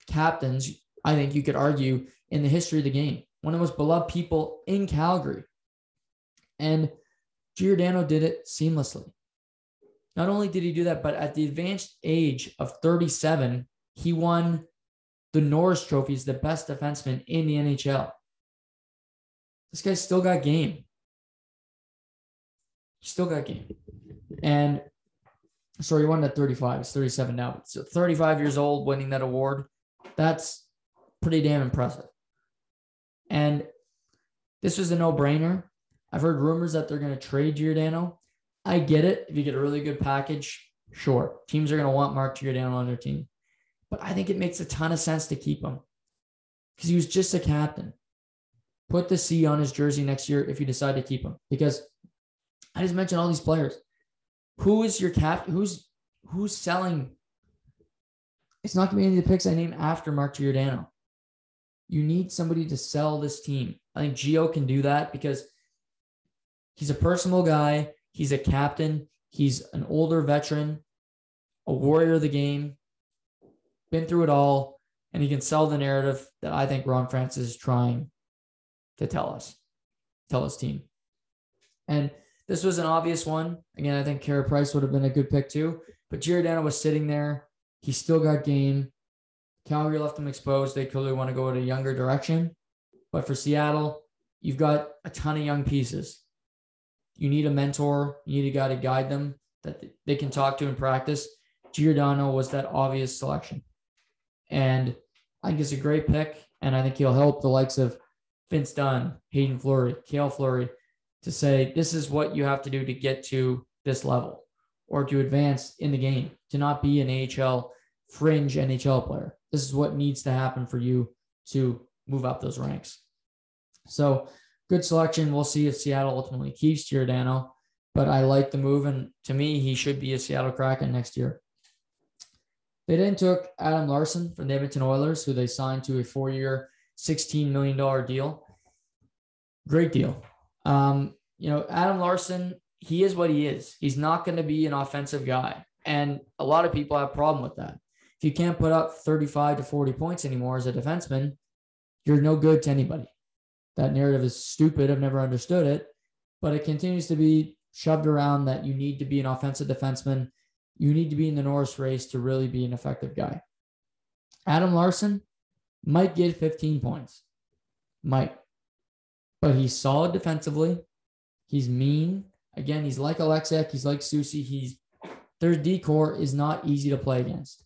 captains, I think you could argue, in the history of the game. One of the most beloved people in Calgary. And Giordano did it seamlessly. Not only did he do that, but at the advanced age of 37, he won the Norris Trophy as the best defenseman in the NHL. This guy's still got game. He's still got game. And sorry, he won at 35. It's 37 now. So 35 years old winning that award. That's pretty damn impressive. And this was a no-brainer. I've heard rumors that they're going to trade Giordano. I get it. If you get a really good package, sure. Teams are going to want Mark Giordano on their team. But I think it makes a ton of sense to keep him because he was just a captain. Put the C on his jersey next year if you decide to keep him, because I just mentioned all these players. Who is your captain? Who's selling? It's not going to be any of the picks I named after Mark Giordano. You need somebody to sell this team. I think Gio can do that because he's a personal guy. He's a captain. He's an older veteran, a warrior of the game, been through it all, and he can sell the narrative that I think Ron Francis is trying to tell his team. And this was an obvious one. Again, I think Carey Price would have been a good pick too, but Giordano was sitting there. He still got game. Calgary left him exposed. They clearly want to go in a younger direction, but for Seattle, you've got a ton of young pieces. You need a mentor. You need a guy to guide them that they can talk to in practice. Giordano was that obvious selection. And I think it's a great pick. And I think he'll help the likes of Vince Dunn, Hayden Fleury, Cale Fleury, to say, this is what you have to do to get to this level or to advance in the game, to not be an AHL fringe NHL player. This is what needs to happen for you to move up those ranks. So good selection. We'll see if Seattle ultimately keeps Giordano, but I like the move. And to me, he should be a Seattle Kraken next year. They then took Adam Larsson from the Edmonton Oilers, who they signed to a 4-year, $16 million deal. Great deal. Adam Larsson, he is what he is. He's not going to be an offensive guy. And a lot of people have a problem with that. If you can't put up 35 to 40 points anymore as a defenseman, you're no good to anybody. That narrative is stupid. I've never understood it, but it continues to be shoved around that you need to be an offensive defenseman. You need to be in the Norris race to really be an effective guy. Adam Larsson might get 15 points. Might. But he's solid defensively. He's mean. Again, he's like Alexek. He's like Soucy. Their D-core is not easy to play against.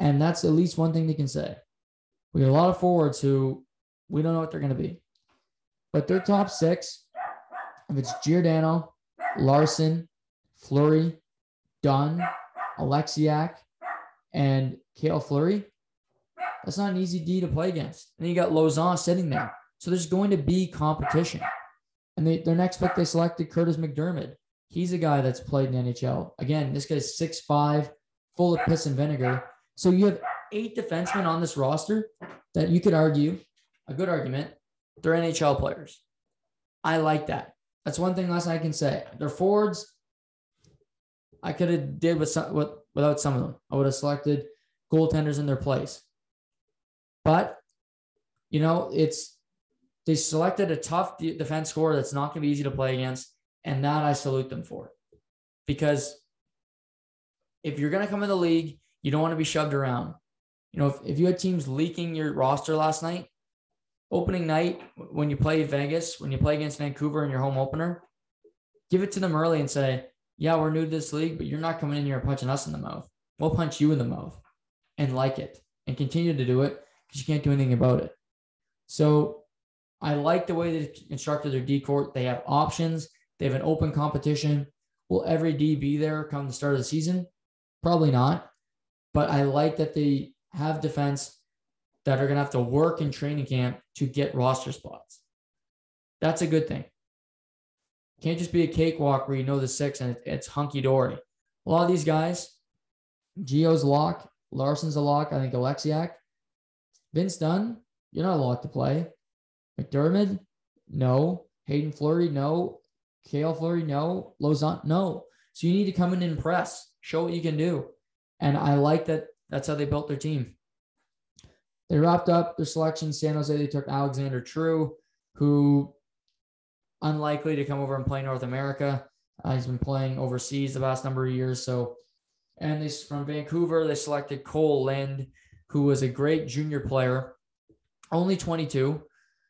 And that's at least one thing they can say. We got a lot of forwards who we don't know what they're going to be. But their top six, if it's Giordano, Larsson, Fleury, Dunn, Alexiak, and Cale Fleury, that's not an easy D to play against. And you got Lauzon sitting there. So there's going to be competition. And their next pick, they selected Curtis McDermott. He's a guy that's played in the NHL. Again, this guy's 6'5", full of piss and vinegar. So you have 8 defensemen on this roster that you could argue, a good argument, they're NHL players. I like that. That's one thing last night I can say. Their forwards, I could have did without some of them. I would have selected goaltenders in their place. But, they selected a tough defense scorer that's not going to be easy to play against, and that I salute them for. Because if you're going to come in the league, you don't want to be shoved around. If you had teams leaking your roster last night, opening night when you play Vegas, when you play against Vancouver in your home opener, give it to them early and say, yeah, we're new to this league, but you're not coming in here and punching us in the mouth. We'll punch you in the mouth and like it and continue to do it because you can't do anything about it. So I like the way they constructed their D court. They have options. They have an open competition. Will every D be there come the start of the season? Probably not. But I like that they have defense that are going to have to work in training camp to get roster spots. That's a good thing. Can't just be a cakewalk where the six and it's hunky-dory. A lot of these guys, Gio's a lock, Larson's a lock, I think Alexiak. Vince Dunn, you're not a lock to play. McDermott, no. Hayden Fleury, no. Cale Fleury, no. Lauzon, no. So you need to come in and impress, show what you can do. And I like that that's how they built their team. They wrapped up their selection. San Jose, they took Alexander True, who unlikely to come over and play North America. He's been playing overseas the past number of years. So, and they, from Vancouver, they selected Cole Lind, who was a great junior player, only 22.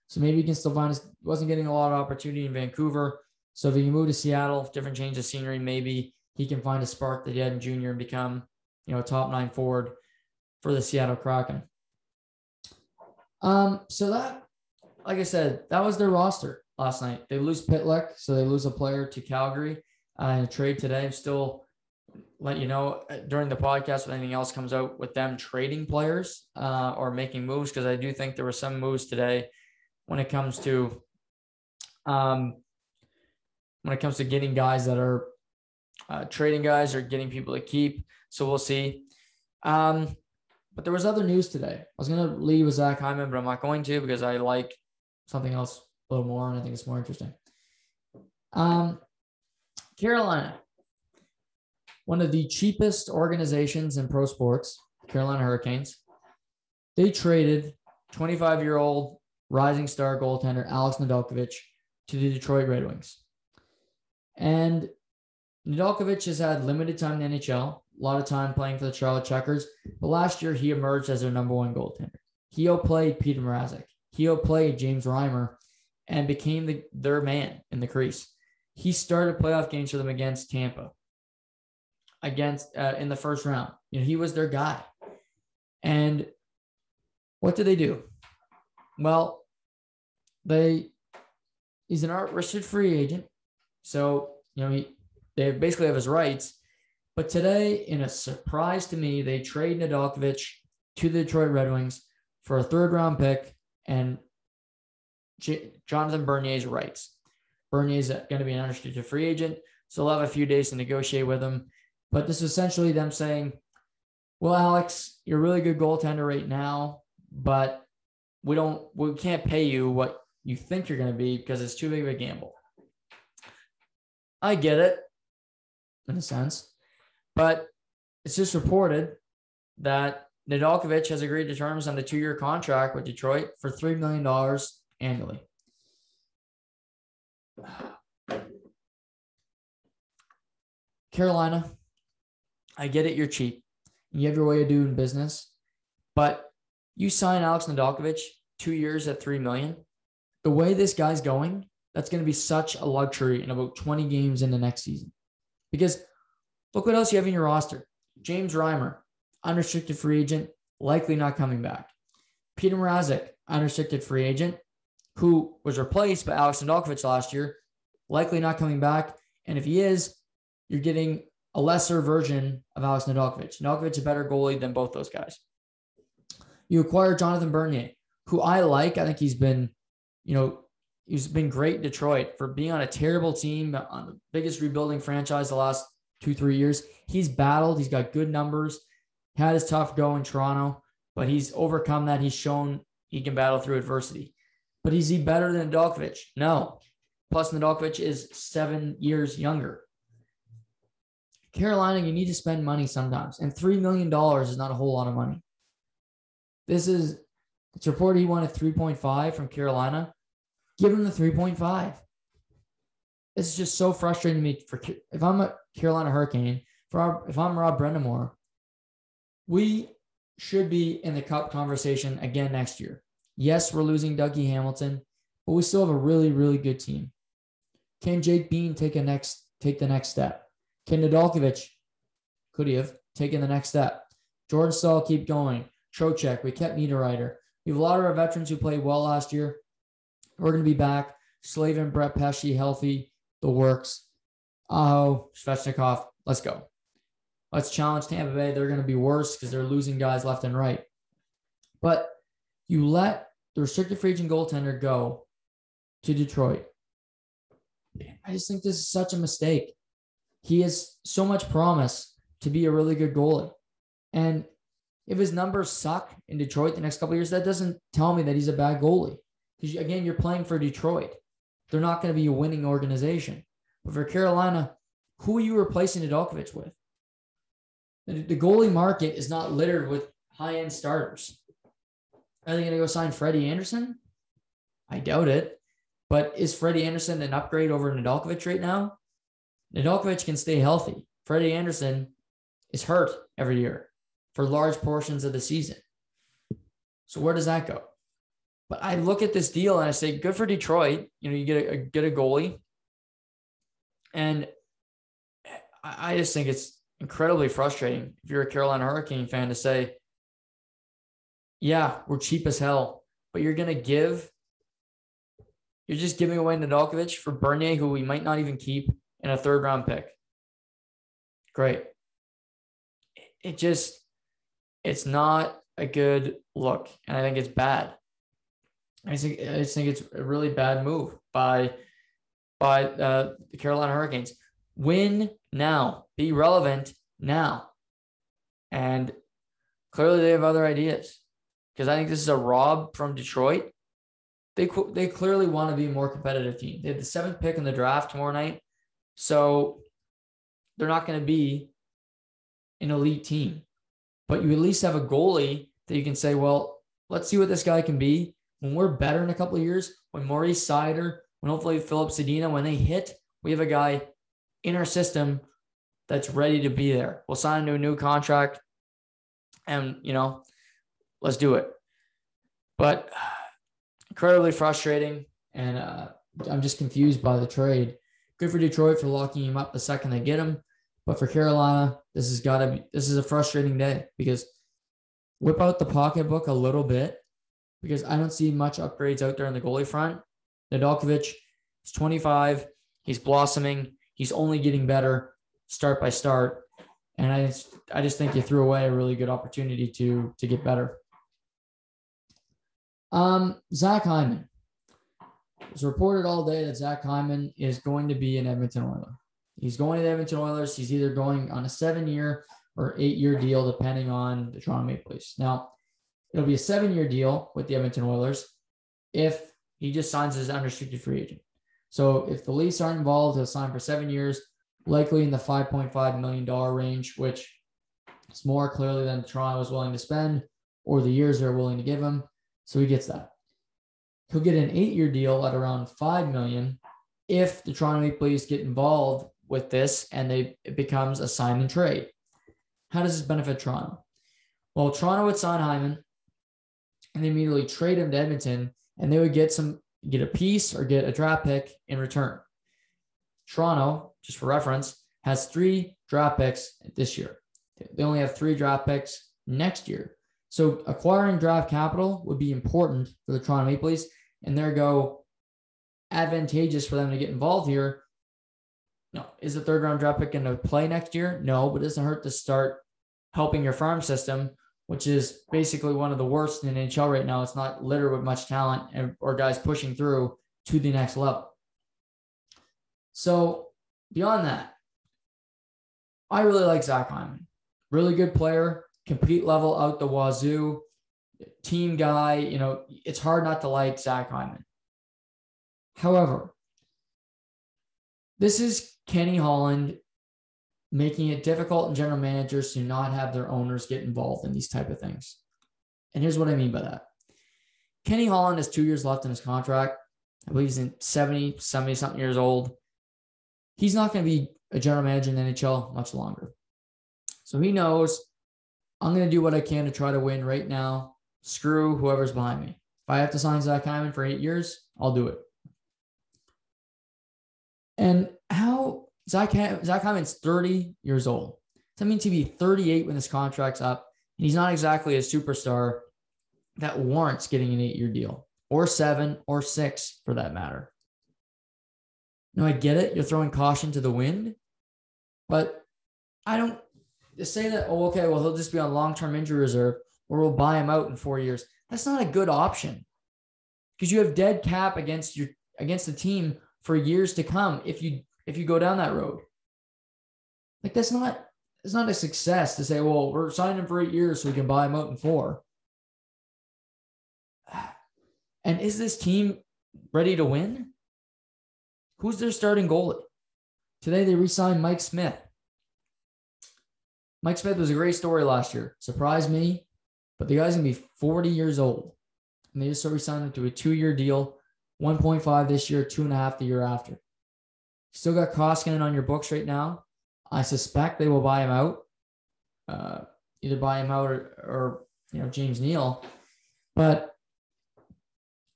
So maybe you can still find us. Wasn't getting a lot of opportunity in Vancouver. So if he can move to Seattle, different change of scenery, maybe he can find a spark that he had in junior and become, you know, top nine forward for the Seattle Kraken. So that, like I said, that was their roster last night. They lose Pitlick, so they lose a player to Calgary in a trade today. I'm still let you know during the podcast if anything else comes out with them trading players or making moves, because I do think there were some moves today when it comes to getting guys that are trading guys or getting people to keep. So we'll see. But there was other news today. I was going to leave with Zach Hyman, but I'm not going to because I like something else a little more, and I think it's more interesting. Carolina, one of the cheapest organizations in pro sports, Carolina Hurricanes, they traded 25-year-old rising star goaltender Alex Nedeljkovic to the Detroit Red Wings. And Nedeljkovic has had limited time in the NHL, a lot of time playing for the Charlotte Checkers, but last year he emerged as their number one goaltender. He played Peter Mrazek. He played James Reimer and became their man in the crease. He started playoff games for them against Tampa, in the first round. You know, he was their guy. And what did they do? Well, he's an unrestricted free agent. So, you know, they basically have his rights. But today, in a surprise to me, they trade Nedeljkovic to the Detroit Red Wings for a third-round pick and Jonathan Bernier's rights. Bernier's going to be an unrestricted free agent, so they'll have a few days to negotiate with him. But this is essentially them saying, well, Alex, you're a really good goaltender right now, but we can't pay you what you think you're going to be because it's too big of a gamble. I get it, in a sense, but it's just reported that Nedeljkovic has agreed to terms on the two-year contract with Detroit for $3 million annually. Carolina, I get it, you're cheap. You have your way of doing business, but you sign Alex Nedeljkovic 2 years at $3 million. The way this guy's going, that's going to be such a luxury in about 20 games in the next season. Because look what else you have in your roster. James Reimer, unrestricted free agent, likely not coming back. Peter Mrazek, unrestricted free agent, who was replaced by Alex Nedeljkovic last year, likely not coming back. And if he is, you're getting a lesser version of Alex Nedeljkovic. Nedeljkovic's a better goalie than both those guys. You acquire Jonathan Bernier, who I like. I think he's been great in Detroit for being on a terrible team, on the biggest rebuilding franchise the last 2-3 years. He's battled. He's got good numbers, had his tough go in Toronto, but he's overcome that. He's shown he can battle through adversity. But is he better than Nedeljkovic? No. Plus, Nedeljkovic is 7 years younger. Carolina, you need to spend money sometimes, and $3 million is not a whole lot of money. It's reported he wanted 3.5 from Carolina. Give him the 3.5. This is just so frustrating to me. If I'm a Carolina Hurricane, if I'm Rob Brendamore, we should be in the cup conversation again next year. Yes, we're losing Dougie Hamilton, but we still have a really, really good team. Can Jake Bean take the next step? Can Nedeljkovic, could he have taken the next step? Jordan Staal, keep going. Trocheck, we kept Niederreiter. We have a lot of our veterans who played well last year. We're going to be back. Slavin, Brett Pesci, healthy, the works. Aho, Svechnikov, let's go. Let's challenge Tampa Bay. They're going to be worse because they're losing guys left and right. But you let the restricted free agent goaltender go to Detroit. I just think this is such a mistake. He has so much promise to be a really good goalie. And if his numbers suck in Detroit the next couple of years, that doesn't tell me that he's a bad goalie. Because, again, you're playing for Detroit. They're not going to be a winning organization. But for Carolina, who are you replacing Nedeljkovic with? The goalie market is not littered with high-end starters. Are they going to go sign Freddie Anderson? I doubt it. But is Freddie Anderson an upgrade over Nedeljkovic right now? Nedeljkovic can stay healthy. Freddie Anderson is hurt every year for large portions of the season. So where does that go? But I look at this deal and I say, good for Detroit. You know, you get a goalie. And I just think it's incredibly frustrating if you're a Carolina Hurricane fan to say, yeah, we're cheap as hell, but you're going to give, you're just giving away Nedeljkovic for Bernier, who we might not even keep, and a third-round pick. Great. It just, it's not a good look, and I think it's bad. I just think it's a really bad move by the Carolina Hurricanes. Win now. Be relevant now. And clearly they have other ideas, because I think this is a rob from Detroit. They clearly want to be a more competitive team. They have the 7th pick in the draft tomorrow night, so they're not going to be an elite team. But you at least have a goalie that you can say, well, let's see what this guy can be. When we're better in a couple of years, when Maurice Seider, when hopefully Philip Zadina, when they hit, we have a guy in our system that's ready to be there. We'll sign into a new contract and, you know, let's do it. But incredibly frustrating, and I'm just confused by the trade. Good for Detroit for locking him up the second they get him. But for Carolina, this is a frustrating day, because whip out the pocketbook a little bit, because I don't see much upgrades out there in the goalie front. Nedeljkovic is 25. He's blossoming. He's only getting better start by start. And I just think you threw away a really good opportunity to get better. Zach Hyman. It was reported all day that Zach Hyman is going to be an Edmonton Oiler. He's going to the Edmonton Oilers. He's either going on a 7-year or 8-year deal, depending on the Toronto Maple Leafs. Now, it'll be a 7-year deal with the Edmonton Oilers if he just signs as an unrestricted free agent. So if the Leafs aren't involved, he'll sign for 7 years, likely in the $5.5 million range, which is more clearly than Toronto is willing to spend or the years they're willing to give him. So he gets that. He'll get an 8-year deal at around $5 million if the Toronto Maple Leafs get involved with this and it becomes a sign and trade. How does this benefit Toronto? Well, Toronto would sign Hyman and they immediately trade him to Edmonton, and they would get a piece or get a draft pick in return. Toronto, just for reference, has 3 draft picks this year. They only have 3 draft picks next year. So acquiring draft capital would be important for the Toronto Maple Leafs, and there go advantageous for them to get involved here. No, is the 3rd round draft pick going to play next year? No, but it doesn't hurt to start helping your farm system, which is basically one of the worst in the NHL right now. It's not littered with much talent or guys pushing through to the next level. So beyond that, I really like Zach Hyman. Really good player, compete level out the wazoo, team guy. You know, it's hard not to like Zach Hyman. However, this is Kenny Holland making it difficult in general managers to not have their owners get involved in these type of things. And here's what I mean by that. Kenny Holland has 2 years left in his contract. I believe he's in 70-something years old. He's not going to be a general manager in the NHL much longer. So he knows, I'm going to do what I can to try to win right now. Screw whoever's behind me. If I have to sign Zach Hyman for 8 years, I'll do it. And how Zach Hyman's 30 years old. That means he'll be 38 when this contract's up, and he's not exactly a superstar that warrants getting an 8-year deal, or 7 or 6 for that matter. Now I get it, you're throwing caution to the wind, but I don't say that, oh, okay, well, he'll just be on long-term injury reserve, or we'll buy him out in 4 years. That's not a good option, because you have dead cap against the team for years to come if you go down that road. Like, it's not a success to say, well, we're signing him for 8 years so we can buy him out in 4. And is this team ready to win? Who's their starting goalie? Today, they re-signed Mike Smith. Mike Smith was a great story last year. Surprised me, but the guy's going to be 40 years old. And they just re-signed him to a 2-year deal, 1.5 this year, 2.5 the year after. Still got Koskinen on your books right now. I suspect they will buy him out. Either buy him out or you know, James Neal. But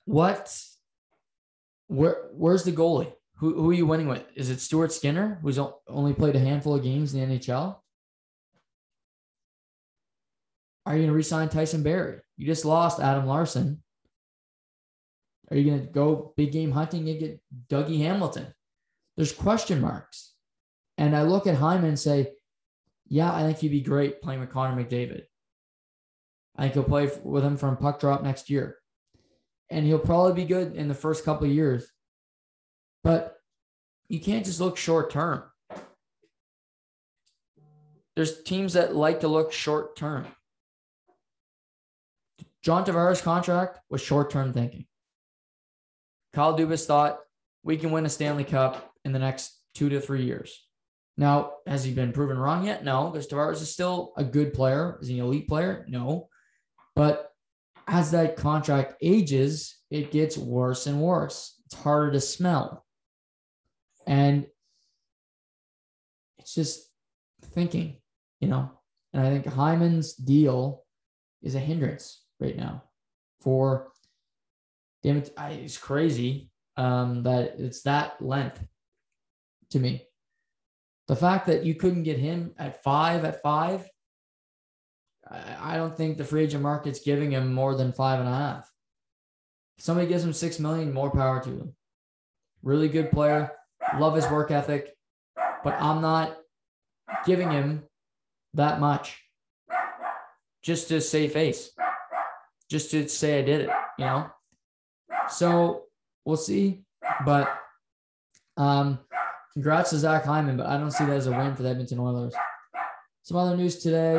where's the goalie? Who are you winning with? Is it Stuart Skinner, who's only played a handful of games in the NHL? Are you going to re-sign Tyson Barrie? You just lost Adam Larson. Are you going to go big game hunting and get Dougie Hamilton? There's question marks. And I look at Hyman and say, yeah, I think he'd be great playing with Connor McDavid. I think he'll play with him from puck drop next year. And he'll probably be good in the first couple of years. But you can't just look short term. There's teams that like to look short term. John Tavares' contract was short term thinking. Kyle Dubas thought we can win a Stanley Cup in the next 2 to 3 years. Now, has he been proven wrong yet? No, because Tavares is still a good player. Is he an elite player? No. But as that contract ages, it gets worse and worse. It's harder to smell. And it's just thinking, you know. And I think Hyman's deal is a hindrance right now. For, damn it, it's crazy that it's that length to me. The fact that you couldn't get him at five, I don't think the free agent market's giving him more than 5.5. If somebody gives him $6 million, more power to him. Really good player. Love his work ethic, but I'm not giving him that much just to save face, just to say I did it, you know? So we'll see, but congrats to Zach Hyman, but I don't see that as a win for the Edmonton Oilers. Some other news today.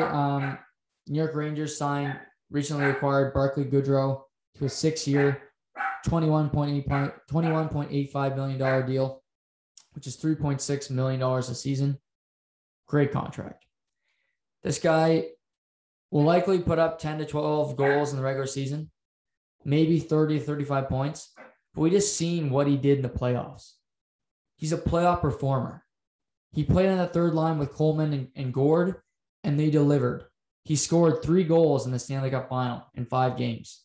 New York Rangers signed, recently acquired Barclay Goodrow to a 6-year, $21.85 million deal, which is $3.6 million a season. Great contract. This guy will likely put up 10 to 12 goals in the regular season, maybe 30 to 35 points. But we just seen what he did in the playoffs. He's a playoff performer. He played on the third line with Coleman and Gourde, and they delivered. He scored 3 goals in the Stanley Cup final in 5 games.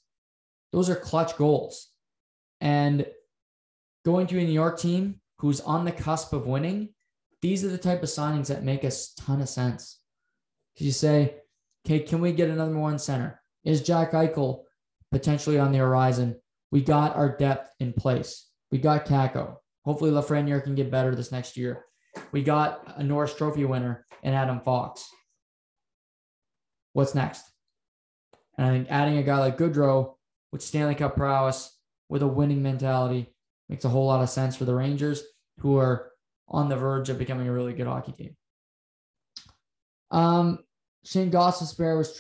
Those are clutch goals. And going to a New York team who's on the cusp of winning, these are the type of signings that make a ton of sense. You say, okay, can we get another one center? Is Jack Eichel potentially on the horizon? We got our depth in place. We got Kakko. Hopefully, Lafreniere can get better this next year. We got a Norris Trophy winner in Adam Fox. What's next? And I think adding a guy like Goodrow with Stanley Cup prowess, with a winning mentality, makes a whole lot of sense for the Rangers, who are on the verge of becoming a really good hockey team. Shane Gostisbehere was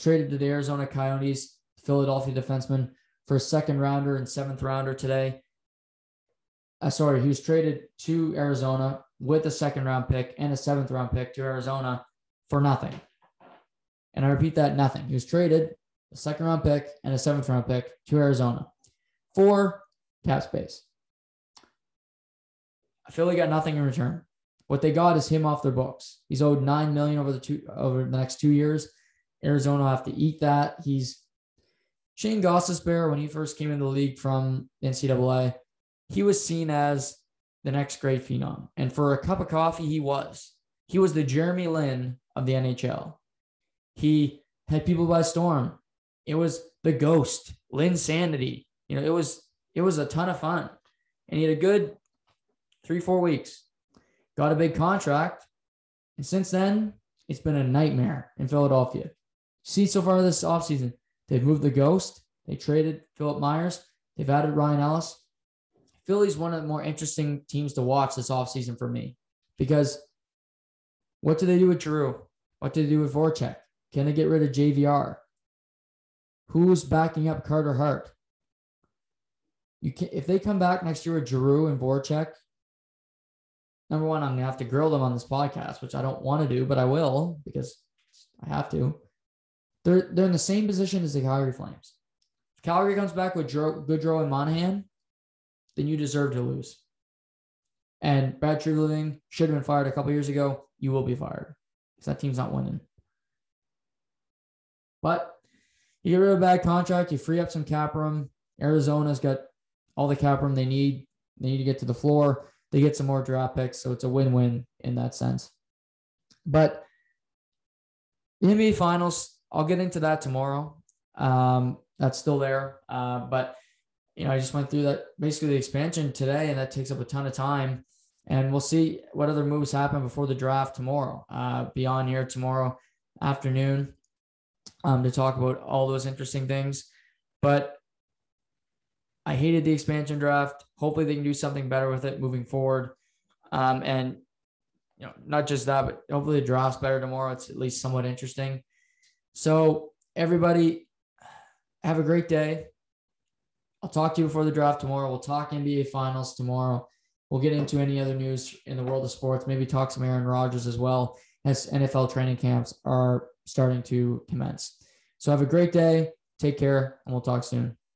traded to the Arizona Coyotes, Philadelphia defenseman, for a 2nd rounder and 7th rounder today. He was traded to Arizona with a 2nd round pick and a 7th round pick to Arizona for nothing. And I repeat that, nothing. He was traded a 2nd round pick and a 7th round pick to Arizona for cap space. Philly got nothing in return. What they got is him off their books. He's owed $9 million over the next 2 years. Arizona will have to eat that. He's Shane Gostisbehere, when he first came into the league from NCAA, he was seen as the next great phenom. And for a cup of coffee, he was. He was the Jeremy Lin of the NHL. He had people by storm. It was the ghost, Linsanity. You know, it was a ton of fun. And he had a good 3-4 weeks. Got a big contract. And since then, it's been a nightmare in Philadelphia. See, so far this offseason, they've moved the ghost. They traded Philip Myers. They've added Ryan Ellis. Philly's one of the more interesting teams to watch this offseason for me, because what do they do with Giroux? What do they do with Voracek? Can they get rid of JVR? Who's backing up Carter Hart? If they come back next year with Giroux and Voracek, number one, I'm going to have to grill them on this podcast, which I don't want to do, but I will because I have to. They're in the same position as the Calgary Flames. If Calgary comes back with Goodrow and Monahan, then you deserve to lose. And Brad Treliving should have been fired a couple years ago. You will be fired because that team's not winning. But you get rid of a bad contract, you free up some cap room. Arizona's got all the cap room they need. They need to get to the floor. They get some more draft picks, so it's a win-win in that sense. But the NBA Finals, I'll get into that tomorrow. That's still there. But, you know, I just went through that, basically the expansion today, and that takes up a ton of time. And we'll see what other moves happen before the draft tomorrow, beyond here tomorrow afternoon, to talk about all those interesting things. But I hated the expansion draft. Hopefully they can do something better with it moving forward. And, you know, not just that, but hopefully the draft's better tomorrow. It's at least somewhat interesting. So everybody have a great day. I'll talk to you before the draft tomorrow. We'll talk NBA Finals tomorrow. We'll get into any other news in the world of sports, maybe talk some Aaron Rodgers as well, as NFL training camps are starting to commence. So have a great day. Take care, and we'll talk soon.